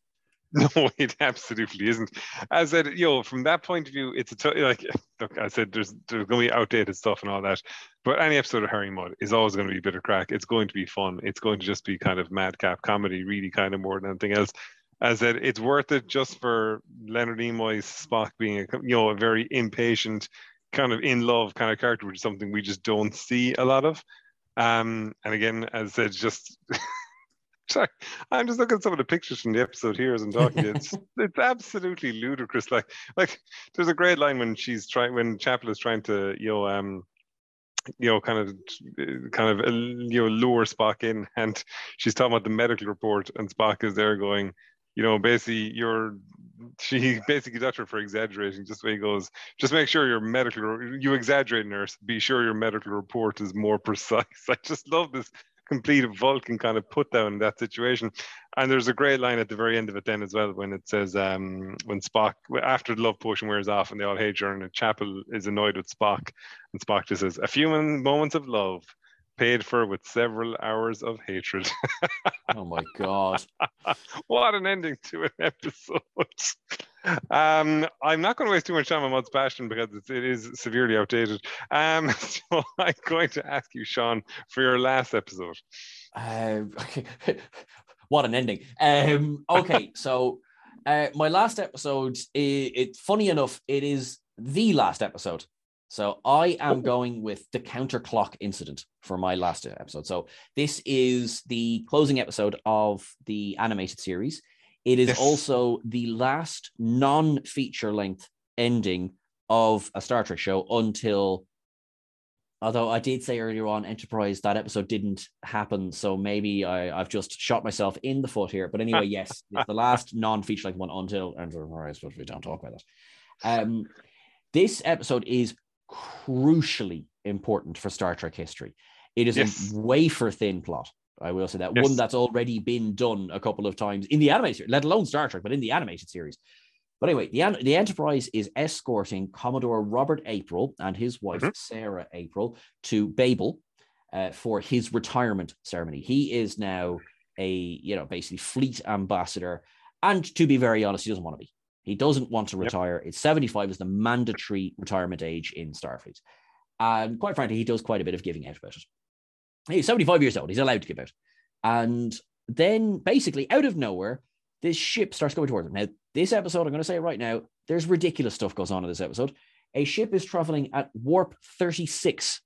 No, it absolutely isn't. As I said, you know, from that point of view, it's a t- like, look, I said, there's, there's going to be outdated stuff and all that, but any episode of Herring Mud is always going to be a bit of crack. It's going to be fun. It's going to just be kind of madcap comedy, really, kind of more than anything else. As I said, it's worth it just for Leonard Nimoy's Spock being, a, you know, a very impatient, kind of in love kind of character, which is something we just don't see a lot of. Um, and again, as I said, just... Sorry, I'm just looking at some of the pictures from the episode here as I'm talking to you. It's, it's absolutely ludicrous. Like, like there's a great line when she's trying, when Chapel is trying to, you know, um, you know, kind of, kind of, you know, lure Spock in, and she's talking about the medical report, and Spock is there going, you know, basically, you're, she basically got her for exaggerating. Just the way he goes, just make sure your medical, you exaggerate, nurse. Be sure your medical report is more precise. I just love this complete Vulcan kind of put down in that situation. And there's a great line at the very end of it then as well, when it says, um, when Spock, after the love potion wears off and they all hate her, and Chapel is annoyed with Spock, and Spock just says, a few moments of love paid for with several hours of hatred. Oh my God. What an ending to an episode. Um, I'm not going to waste too much time on Mud's Passion because it's, it is severely outdated. Um, so I'm going to ask you, Seán, for your last episode. Uh, okay. What an ending. Um, okay, so uh, my last episode, it, it, funny enough, it is the last episode. So I am oh. going with the counterclock incident for my last episode. So this is the closing episode of the animated series. It is yes. also the last non-feature-length ending of a Star Trek show until, although I did say earlier on, Enterprise, that episode didn't happen, so maybe I, I've just shot myself in the foot here. But anyway, yes, it's the last non-feature-length one until Enterprise, but we don't talk about that. Um, this episode is crucially important for Star Trek history. It is yes. a wafer-thin plot. I will say that yes. one that's already been done a couple of times in the animated series, let alone Star Trek, but in the animated series. But anyway, the, the Enterprise is escorting Commodore Robert April and his wife, mm-hmm. Sarah April, to Babel uh, for his retirement ceremony. He is now a, you know, basically fleet ambassador. And to be very honest, he doesn't want to be. He doesn't want to retire. Yep. It's seventy-five is the mandatory retirement age in Starfleet. And quite frankly, he does quite a bit of giving out about it. He's seventy-five years old. He's allowed to give out. And then basically out of nowhere, this ship starts going towards him. Now, this episode, I'm going to say right now, there's ridiculous stuff goes on in this episode. A ship is traveling at warp thirty-six.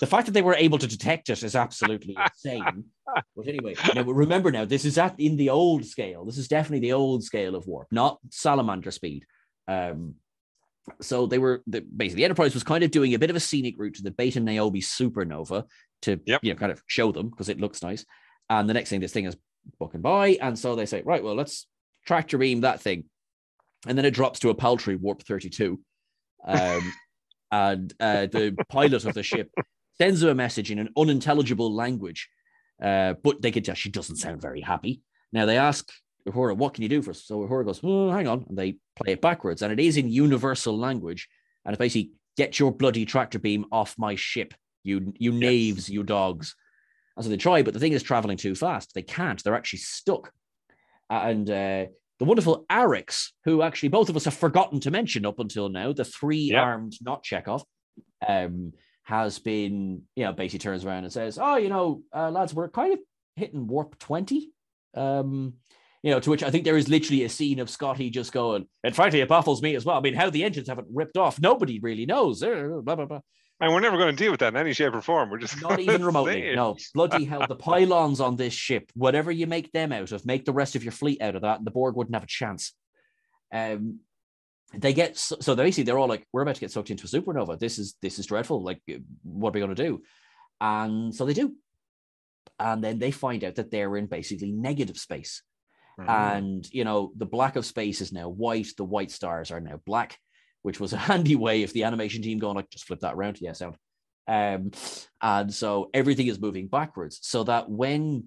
The fact that they were able to detect it is absolutely insane. But anyway, now remember now, this is at in the old scale. This is definitely the old scale of warp, not salamander speed. Um, so they were the, basically the Enterprise was kind of doing a bit of a scenic route to the Beta Niobe supernova to yep. you know kind of show them because it looks nice. And the next thing, this thing is bucking by, and so they say, right, well, let's tractor beam that thing, and then it drops to a paltry warp thirty-two. Um, and uh, the pilot of the ship sends them a message in an unintelligible language, uh, but they could tell she doesn't sound very happy. Now they ask Uhura, what can you do for us? So Uhura goes, oh, hang on. And they play it backwards. And it is in universal language. And it's basically, get your bloody tractor beam off my ship, you you yes. knaves, you dogs. And so they try, but the thing is traveling too fast. They can't. They're actually stuck. And uh, the wonderful Arix, who actually both of us have forgotten to mention up until now, the three-armed, yep. not Chekhov, um, has been, you know, basically turns around and says, oh, you know, uh, lads, we're kind of hitting warp twenty. Um You know, to which I think there is literally a scene of Scotty just going, and frankly, it baffles me as well. I mean, how the engines haven't ripped off, nobody really knows. Blah, blah, blah. And we're never going to deal with that in any shape or form. We're just not even remotely. No, bloody hell. The pylons on this ship, whatever you make them out of, make the rest of your fleet out of that, and the Borg wouldn't have a chance. Um, they get so, so basically they're all like, we're about to get sucked into a supernova. This is this is dreadful. Like, what are we going to do? And so they do, and then they find out that they're in basically negative space. And, you know, the black of space is now white. The white stars are now black, which was a handy way if the animation team going like, just flip that around. Yeah, sound. Um, and so everything is moving backwards, so that when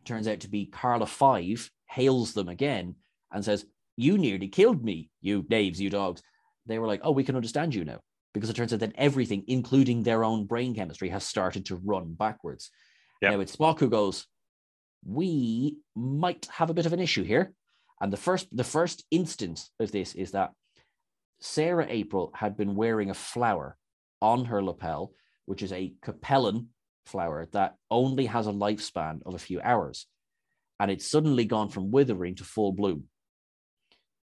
it turns out to be Carla Five hails them again and says, "You nearly killed me, you knaves, you dogs," they were like, "Oh, we can understand you now." Because it turns out that everything, including their own brain chemistry, has started to run backwards. Yep. Now it's Spock who goes, "We might have a bit of an issue here." And the first, the first instance of this is that Sarah April had been wearing a flower on her lapel, which is a Capellan flower that only has a lifespan of a few hours. And it's suddenly gone from withering to full bloom.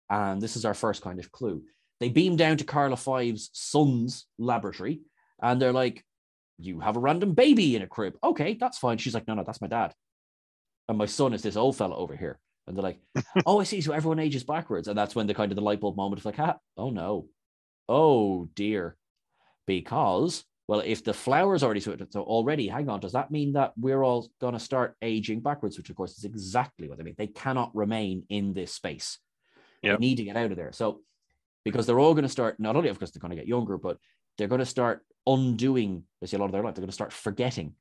And this is our first kind of clue. They beam down to Carla Five's son's laboratory, and they're like, "You have a random baby in a crib." "Okay, that's fine." She's like, "No, no, that's my dad. And my son is this old fella over here." And they're like, "Oh, I see." So everyone ages backwards. And that's when the kind of the light bulb moment is like, ah, oh no. Oh dear. Because, well, if the flower's already, so already, hang on, does that mean that we're all going to start aging backwards? Which, of course, is exactly what they mean. They cannot remain in this space. Yep. They need to get out of there. So, because they're all going to start, not only of course they're going to get younger, but they're going to start undoing, they see a lot of their life, they're going to start forgetting.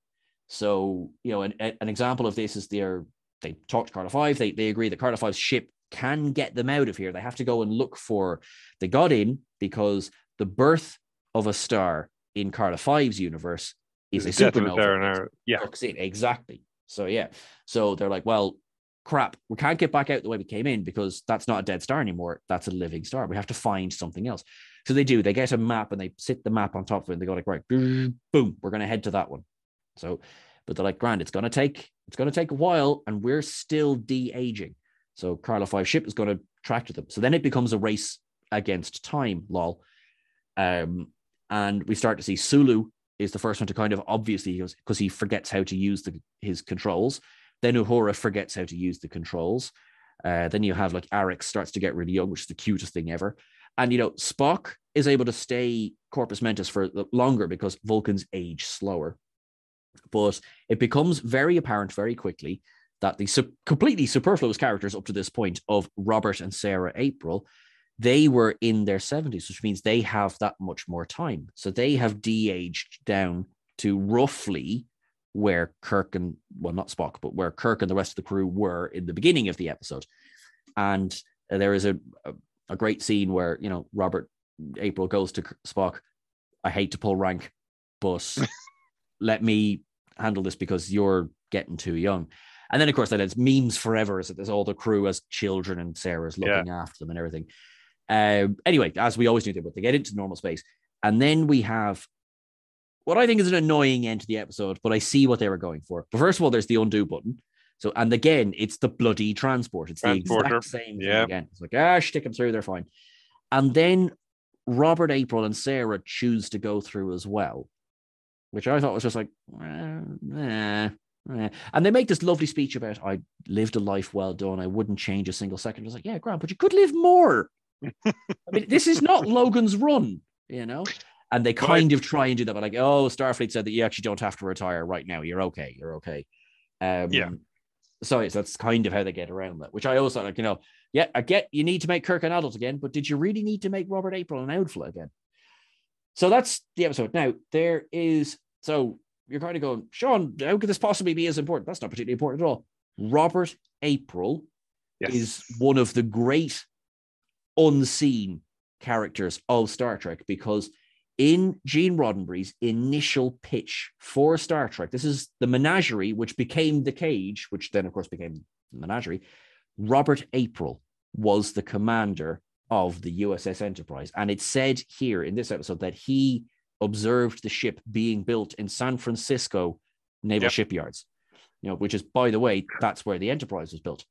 So, you know, an, an example of this is they're, they talk to Carla Five, they, they agree that Carla Five's ship can get them out of here. They have to go and look for, they got in because the birth of a star in Carla Five's universe is it's a supernova. Yeah. Exactly. So, yeah. So they're like, well, crap, we can't get back out the way we came in because that's not a dead star anymore. That's a living star. We have to find something else. So they do. They get a map and they sit the map on top of it. And they go like, right, boom, we're going to head to that one. So, but they're like, grand, it's going to take, it's going to take a while and we're still de-aging. So Carla Five ship is going to track to them. So then it becomes a race against time, lol. Um, and we start to see Sulu is the first one to kind of obviously, because he forgets how to use the, his controls. Then Uhura forgets how to use the controls. Uh, then you have like Arik starts to get really young, which is the cutest thing ever. And, you know, Spock is able to stay Corpus Mentis for longer because Vulcans age slower. But it becomes very apparent very quickly that the su- completely superfluous characters up to this point of Robert and Sarah April, they were in their seventies, which means they have that much more time. So they have de-aged down to roughly where Kirk and, well, not Spock, but where Kirk and the rest of the crew were in the beginning of the episode. And there is a, a, a great scene where, you know, Robert April goes to Spock, "I hate to pull rank, but let me handle this because you're getting too young." And then, of course, that it's memes forever, is that there's all the crew as children and Sarah's looking yeah. after them and everything. Um, anyway, as we always do, but they get into normal space. And then we have what I think is an annoying end to the episode, but I see what they were going for. But first of all, there's the undo button. So, and again, it's the bloody transport. It's the exact same thing yeah. again. It's like, ah, stick them through, they're fine. And then Robert, April, and Sarah choose to go through as well, which I thought was just like, eh, eh, eh. And they make this lovely speech about, "I lived a life well done. I wouldn't change a single second." I was like, yeah, grand, but you could live more. I mean, this is not Logan's Run, you know? And they kind of try and do that, but like, oh, Starfleet said that you actually don't have to retire right now. You're okay. You're okay. Um, yeah. So yes, that's kind of how they get around that, which I also like, you know, yeah, I get you need to make Kirk an adult again, but did you really need to make Robert April an outflow again? So that's the episode. Now, there is, so you're kind of going, Seán, how could this possibly be as important? That's not particularly important at all. Robert April yes. is one of the great unseen characters of Star Trek because in Gene Roddenberry's initial pitch for Star Trek, this is the menagerie, which became the cage, which then, of course, became the menagerie. Robert April was the commander of the U S S Enterprise. And it's said here in this episode that he observed the ship being built in San Francisco naval yep. shipyards, you know, which is, by the way, that's where the Enterprise was built.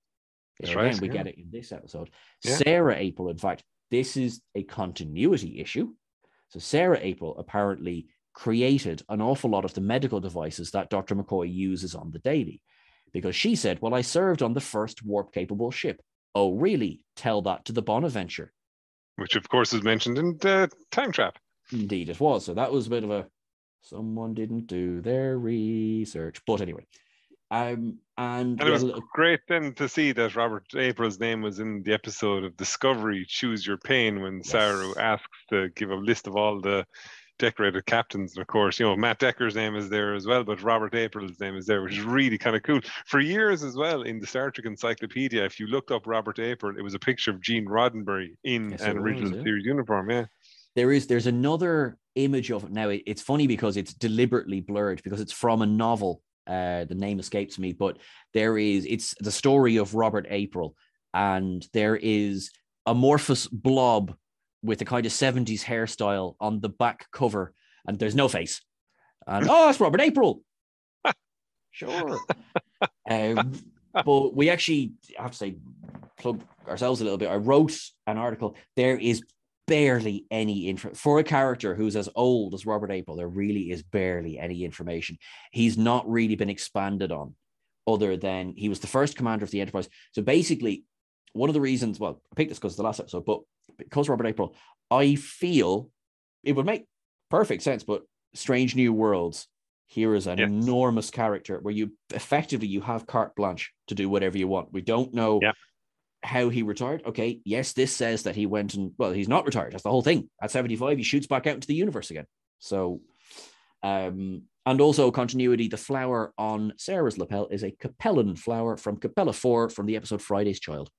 That's Again, right. we yeah. get it in this episode. Yeah. Sarah April, in fact, this is a continuity issue. So Sarah April apparently created an awful lot of the medical devices that Doctor McCoy uses on the daily because she said, well, I served on the first warp-capable ship. Oh, really? Tell that to the Bonaventure. Which, of course, is mentioned in uh, Time Trap. Indeed, it was. So that was a bit of a, someone didn't do their research. But anyway. Um, and, and it was little... great then to see that Robert April's name was in the episode of Discovery Choose Your Pain when yes. Saru asks to give a list of all the decorated captains. And of course, you know, Matt Decker's name is there as well, but Robert April's name is there, which is really kind of cool. For years as well, in the Star Trek Encyclopedia, if you looked up Robert April, it was a picture of Gene Roddenberry in yes, an original was, yeah. series uniform. Yeah. There is, there's another image of it. Now, it, it's funny because it's deliberately blurred because it's from a novel. Uh, the name escapes me, but there is, it's the story of Robert April. And there is amorphous blob with a kind of seventies hairstyle on the back cover, and there's no face. And oh, it's Robert April. Sure. uh, but we actually, I have to say, plug ourselves a little bit. I wrote an article. There is barely any info for a character who's as old as Robert April. There really is barely any information. He's not really been expanded on, other than he was the first commander of the Enterprise. So basically, one of the reasons, well, I picked this because of the last episode, but because Robert April, I feel it would make perfect sense, but Strange New Worlds, here is an yes. enormous character where you effectively, you have carte blanche to do whatever you want. We don't know yeah. how he retired. Okay, yes, this says that he went and, well, he's not retired. That's the whole thing. At seventy-five, he shoots back out into the universe again. So, um, and also continuity, the flower on Sarah's lapel is a Capellan flower from Capella four from the episode Friday's Child.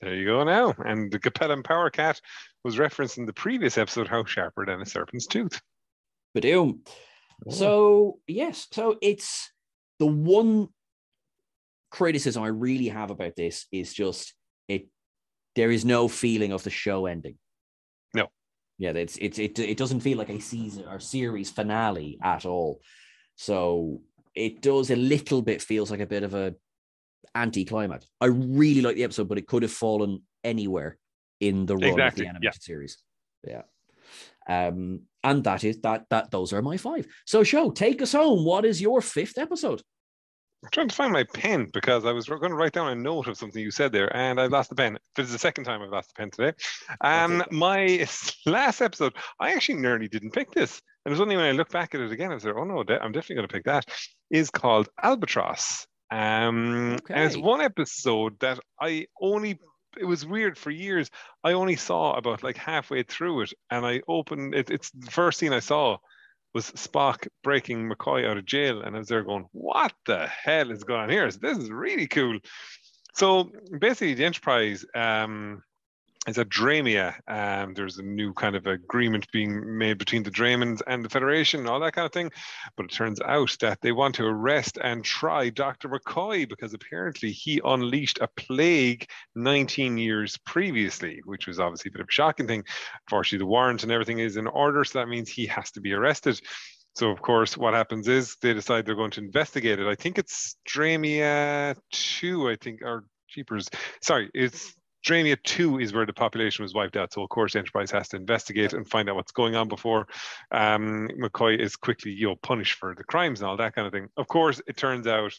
There you go now. And the Capellan power cat was referenced in the previous episode, How Sharper Than a Serpent's Tooth. Ba-doom. Oh. So, yes. So it's the one criticism I really have about this is just it. There is no feeling of the show ending. No. Yeah, it's, it's, it, it doesn't feel like a season or series finale at all. So it does a little bit, feels like a bit of a anti-climax. I really like the episode, but it could have fallen anywhere in the run exactly. of the animated yeah. series. Yeah. Um, and that is that that those are my five. So Sho, take us home. What is your fifth episode? I'm trying to find my pen because I was going to write down a note of something you said there, and I've lost the pen. This is the second time I've lost the pen today. Um, my last episode, I actually nearly didn't pick this. And it was only when I looked back at it again, I was like, oh no, I'm definitely going to pick that. It's called Albatross. Um, okay. And it's one episode that I only, it was weird for years, I only saw about like halfway through it. And I opened it, it's the first scene I saw was Spock breaking McCoy out of jail. And I was there going, what the hell is going on here? This is really cool. So basically the Enterprise um, is a Dramia. Um, there's a new kind of agreement being made between the Dramans and the Federation and all that kind of thing. But it turns out that they want to arrest and try Doctor McCoy because apparently he unleashed a plague nineteen years previously, which was obviously a bit of a shocking thing. Unfortunately, the warrant and everything is in order, so that means he has to be arrested. So, of course, what happens is they decide they're going to investigate it. I think it's Dramia two, I think, or Jeepers. Sorry, it's Dramia two is where the population was wiped out. So, of course, Enterprise has to investigate and find out what's going on before um, McCoy is quickly, you know, punished for the crimes and all that kind of thing. Of course, it turns out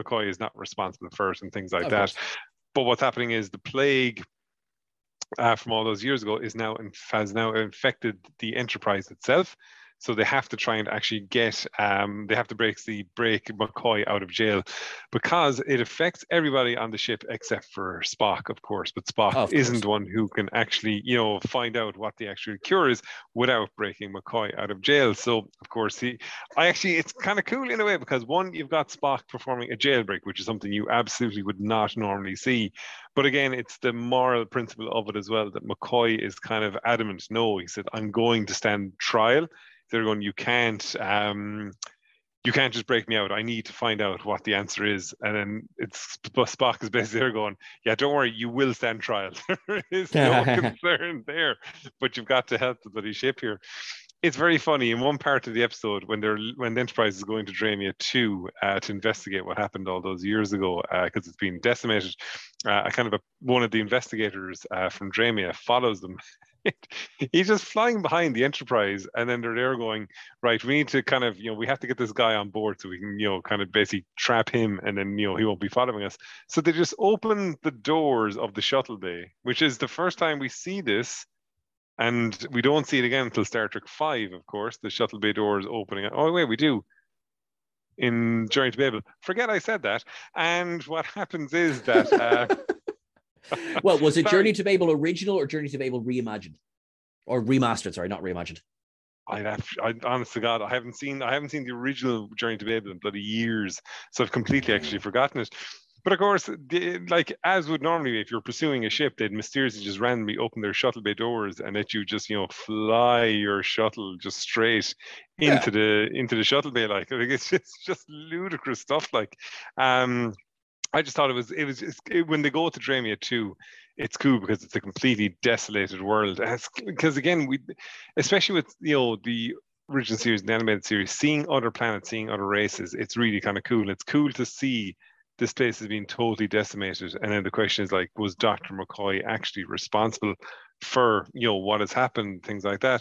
McCoy is not responsible for it and things like that. But what's happening is the plague uh, from all those years ago is now inf- has now infected the Enterprise itself. So they have to try and actually get, um, they have to break the break McCoy out of jail because it affects everybody on the ship except for Spock, of course. But Spock oh, of isn't course. one who can actually, you know, find out what the actual cure is without breaking McCoy out of jail. So, of course, he, I actually, it's kind of cool in a way because one, you've got Spock performing a jailbreak, which is something you absolutely would not normally see. But again, it's the moral principle of it as well that McCoy is kind of adamant. No, he said, I'm going to stand trial. They're going, you can't, um, you can't just break me out. I need to find out what the answer is. And then it's Spock is basically there going, yeah, don't worry, you will stand trial. There is no concern there, but you've got to help the bloody ship here. It's very funny. In one part of the episode, when they're when the Enterprise is going to Dramia two uh, to investigate what happened all those years ago, because uh, it's been decimated, uh, kind of a, one of the investigators uh, from Dramia follows them. He's just flying behind the Enterprise, and then they're there going, right, we need to kind of, you know, we have to get this guy on board so we can, you know, kind of basically trap him, and then, you know, he won't be following us. So they just open the doors of the shuttle bay, which is the first time we see this. And we don't see it again until Star Trek five, of course. The shuttle bay doors opening. Oh, wait, we do. In Journey to Babel. Forget I said that. And what happens is that... Uh... well, was it Journey to Babel original or Journey to Babel reimagined? Or remastered, sorry, not reimagined. I'd have, I, honest to God, I haven't seen, I haven't seen the original Journey to Babel in bloody years, so I've completely actually forgotten it. But of course, they, like as would normally be, if you're pursuing a ship, they'd mysteriously just randomly open their shuttle bay doors and let you just, you know, fly your shuttle just straight into yeah. the into the shuttle bay. Like, like it's just, just ludicrous stuff. Like, um, I just thought it was it was it's, it, when they go to Dremia too. It's cool because it's a completely desolated world. Because again, we, especially with you know the original series, and the animated series, seeing other planets, seeing other races, it's really kind of cool. It's cool to see. This place has been totally decimated, and then the question is like, was Doctor McCoy actually responsible for you know what has happened, things like that.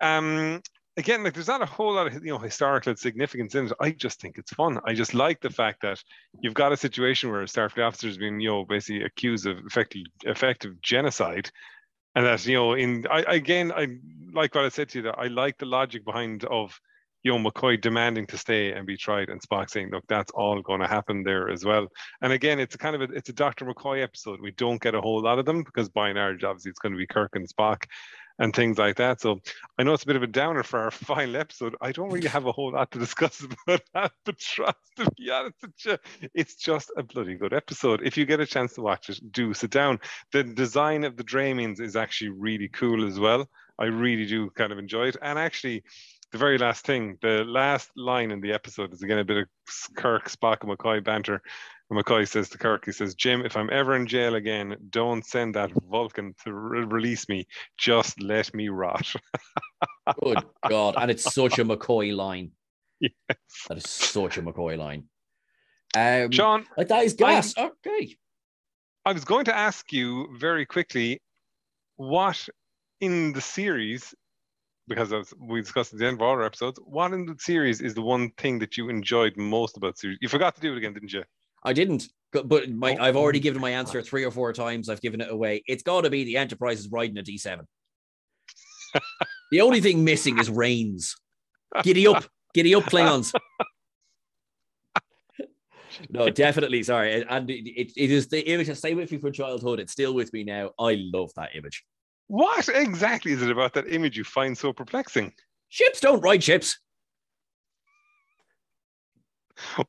Um, again, like there's not a whole lot of you know historical significance in it. I just think it's fun. I just like the fact that you've got a situation where a Starfleet officer has been you know basically accused of effective effective genocide, and that you know in I again I like what I said to you that I like the logic behind of. You know, McCoy demanding to stay and be tried, and Spock saying, "Look, that's all going to happen there as well." And again, it's a kind of a, it's a Doctor McCoy episode. We don't get a whole lot of them because, by and large, obviously, it's going to be Kirk and Spock and things like that. So I know it's a bit of a downer for our final episode. I don't really have a whole lot to discuss about Albatross, to be honest with you. It's just a bloody good episode. If you get a chance to watch it, do sit down. The design of the Dramians is actually really cool as well. I really do kind of enjoy it, and actually. The very last thing, the last line in the episode is again a bit of Kirk, Spock, and McCoy banter. And McCoy says to Kirk, he says, "Jim, if I'm ever in jail again, don't send that Vulcan to re- release me. Just let me rot." Good God. And it's such a McCoy line. Yes. That is such a McCoy line. Um, Seán. Like that is gas. I, okay. I was going to ask you very quickly what in the series. Because as we discussed at the end of all our episodes, what in the series is the one thing that you enjoyed most about the series? You forgot to do it again, didn't you? I didn't, but my, oh, I've already given my answer three or four times. I've given it away. It's got to be the Enterprise is riding a D seven. The only thing missing is Reigns. Giddy up. Giddy up, Klingons. No, definitely. Sorry. And it, it, it is the image that stayed with me from childhood. It's still with me now. I love that image. What exactly is it about that image you find so perplexing? Ships don't ride ships.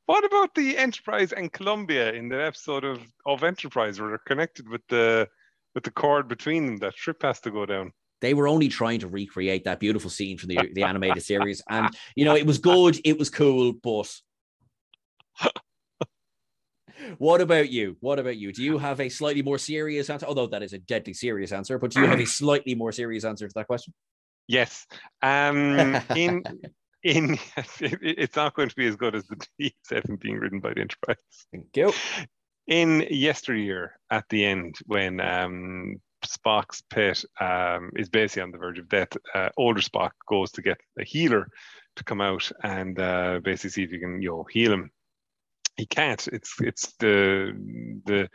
What about the Enterprise and Columbia in that episode of, of Enterprise where they're connected with the with the cord between them? That ship has to go down. They were only trying to recreate that beautiful scene from the, the animated series. And, you know, it was good. It was cool. But what about you? What about you? Do you have a slightly more serious answer? Although that is a deadly serious answer, but do you have a slightly more serious answer to that question? Yes. Um, in in it, it's not going to be as good as the D seven being written by the Enterprise. Thank you. In yesteryear, at the end, when um, Spock's pet um, is basically on the verge of death, uh, older Spock goes to get a healer to come out and uh, basically see if he can, you know, heal him. He can't. It's it's the the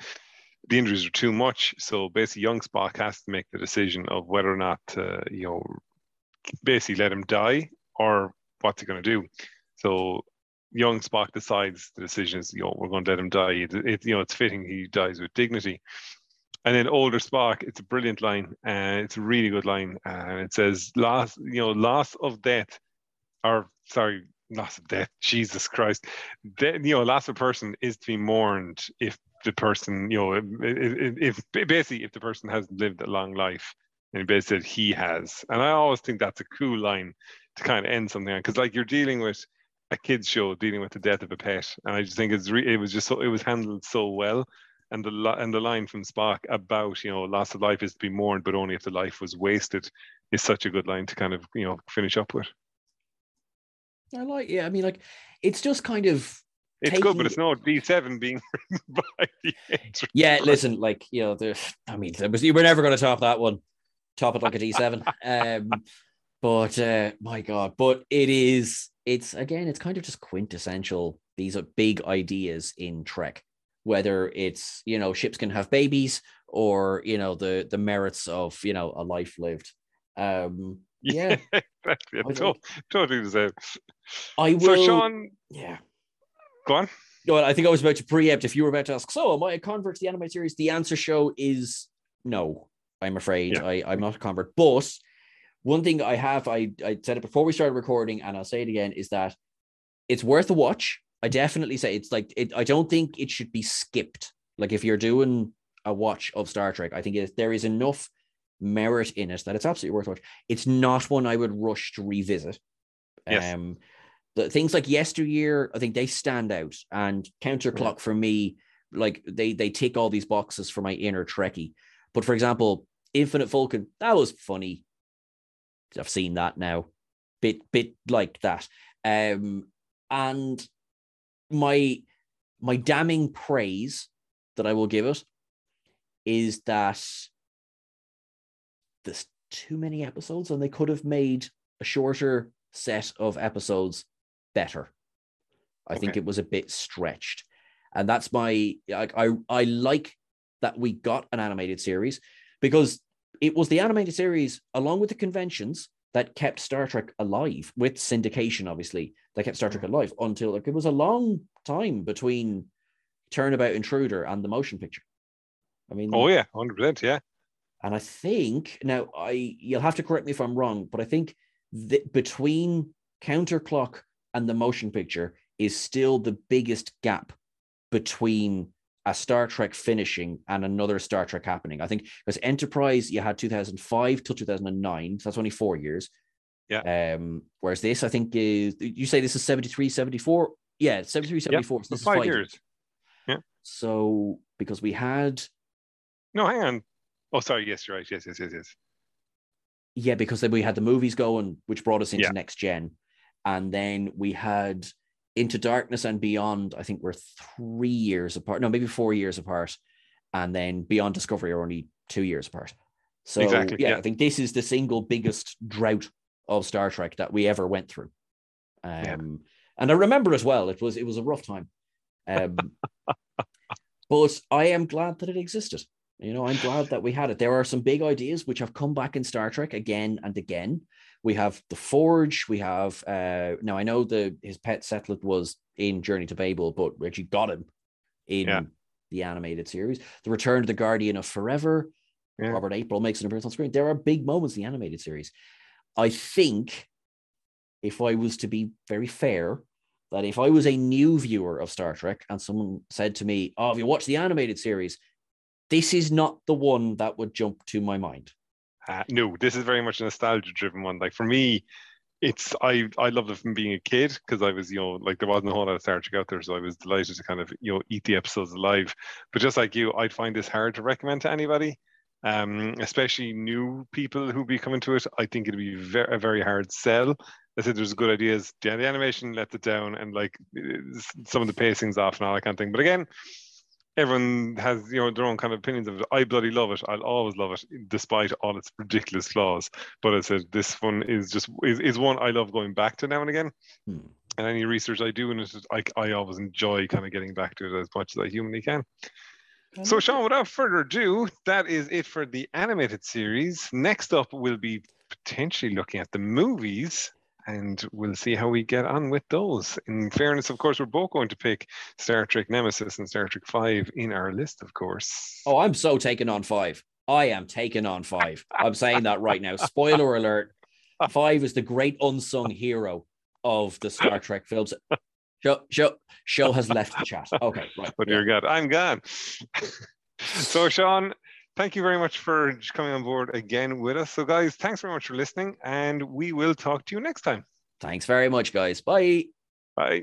the injuries are too much. So basically, young Spock has to make the decision of whether or not to, you know, basically let him die or what's he going to do. So young Spock decides the decision is, you know, we're going to let him die. It, it, you know, it's fitting he dies with dignity. And then older Spock, it's a brilliant line. Uh, it's a really good line, and uh, it says, "Loss, you know, loss of death, or sorry." Loss of death, Jesus Christ. De- you know, loss of person is to be mourned if the person, you know, if, if basically if the person has lived a long life, and basically he has. And I always think that's a cool line to kind of end something on, because like you're dealing with a kid's show, dealing with the death of a pet, and I just think it's re- it was just so it was handled so well. And the li- and the line from Spock about, you know, loss of life is to be mourned, but only if the life was wasted, is such a good line to kind of, you know, finish up with. I like, yeah. I mean, like, it's just kind of. It's taking... good, but it's not D seven being written by the Enterprise. Yeah, listen, like, you know, there's. I mean, there was, we're never going to top that one. Top it like a D seven. um, but uh, my God, but it is. It's again, it's kind of just quintessential. These are big ideas in Trek. Whether it's, you know, ships can have babies, or you know the the merits of, you know, a life lived. Um, yeah, yeah, exactly. Totally, totally deserve. I will. So Seán, yeah, go on. No, I think I was about to preempt if you were about to ask. So, am I a convert to the anime series? The answer show is no. I'm afraid yeah. I, I'm not a convert. But one thing I have, I, I said it before we started recording, and I'll say it again, is that it's worth a watch. I definitely say it's like, it, I don't think it should be skipped. Like if you're doing a watch of Star Trek, I think it, there is enough merit in it that it's absolutely worth a watch. It's not one I would rush to revisit. Yes. Um, the things like Yesteryear, I think they stand out, and Counterclock yeah. for me, like they they tick all these boxes for my inner Trekkie. But for example, Infinite Vulcan, that was funny. I've seen that now, bit bit like that. Um, and my my damning praise that I will give it is that there's too many episodes, and they could have made a shorter set of episodes better. I okay. think it was a bit stretched, and that's my I, I I like that we got an animated series, because it was the animated series along with the conventions that kept Star Trek alive, with syndication obviously that kept Star Trek alive until, like, it was a long time between Turnabout Intruder and the motion picture. I mean, oh yeah, one hundred percent, yeah. And I think now I you'll have to correct me if I'm wrong, but I think that between Counterclock and the motion picture is still the biggest gap between a Star Trek finishing and another Star Trek happening. I think because Enterprise, you had two thousand five till two thousand nine. So that's only four years. Yeah. Um, whereas this, I think, is, you say this is seventy-three, seventy-four? Yeah, seventy-three, seventy-four. Yep. So this is five, five years. years. Yeah. So because we had... No, hang on. Oh, sorry. Yes, you're right. Yes, yes, yes, yes. Yeah, because then we had the movies going, which brought us into yeah. Next Gen. And then we had Into Darkness and Beyond, I think we're three years apart. No, maybe four years apart. And then Beyond Discovery are only two years apart. So, exactly, yeah, yeah, I think this is the single biggest drought of Star Trek that we ever went through. Um, yeah. And I remember as well, it was it was a rough time. Um, but I am glad that it existed. You know, I'm glad that we had it. There are some big ideas which have come back in Star Trek again and again. We have The Forge. We have, uh, now I know the his pet settlet was in Journey to Babel, but we actually got him in yeah. the animated series. The Return of the Guardian of Forever. Yeah. Robert April makes an appearance on screen. There are big moments in the animated series. I think, if I was to be very fair, that if I was a new viewer of Star Trek and someone said to me, oh, have you watched the animated series? This is not the one that would jump to my mind. Uh, no, this is very much a nostalgia-driven one. Like for me, it's I I loved it from being a kid, because I was, you know, like there wasn't a whole lot of Star Trek out there, so I was delighted to kind of, you know, eat the episodes alive. But just like you, I'd find this hard to recommend to anybody, um, especially new people who be coming to it. I think it'd be very, a very hard sell. I said there's good ideas. Yeah, the animation let it down, and like some of the pacing's off and all that kind of thing. But again, everyone has, you know, their own kind of opinions of it. I bloody love it. I'll always love it, despite all its ridiculous flaws. But I said this one is just is, is one I love going back to now and again. Hmm. And any research I do, and it's just, I I always enjoy kind of getting back to it as much as I humanly can. Okay. So, Seán, without further ado, that is it for the animated series. Next up, we'll be potentially looking at the movies. And we'll see how we get on with those. In fairness, of course, we're both going to pick Star Trek Nemesis and Star Trek five in our list, of course. Oh, I'm so taken on five. I am taken on five. I'm saying that right now. Spoiler alert. Five is the great unsung hero of the Star Trek films. Show, show, show has left the chat. Okay, right. But yeah. Dear God, I'm gone. So, Seán, thank you very much for coming on board again with us. So, guys, thanks very much for listening, and we will talk to you next time. Thanks very much, guys. Bye. Bye.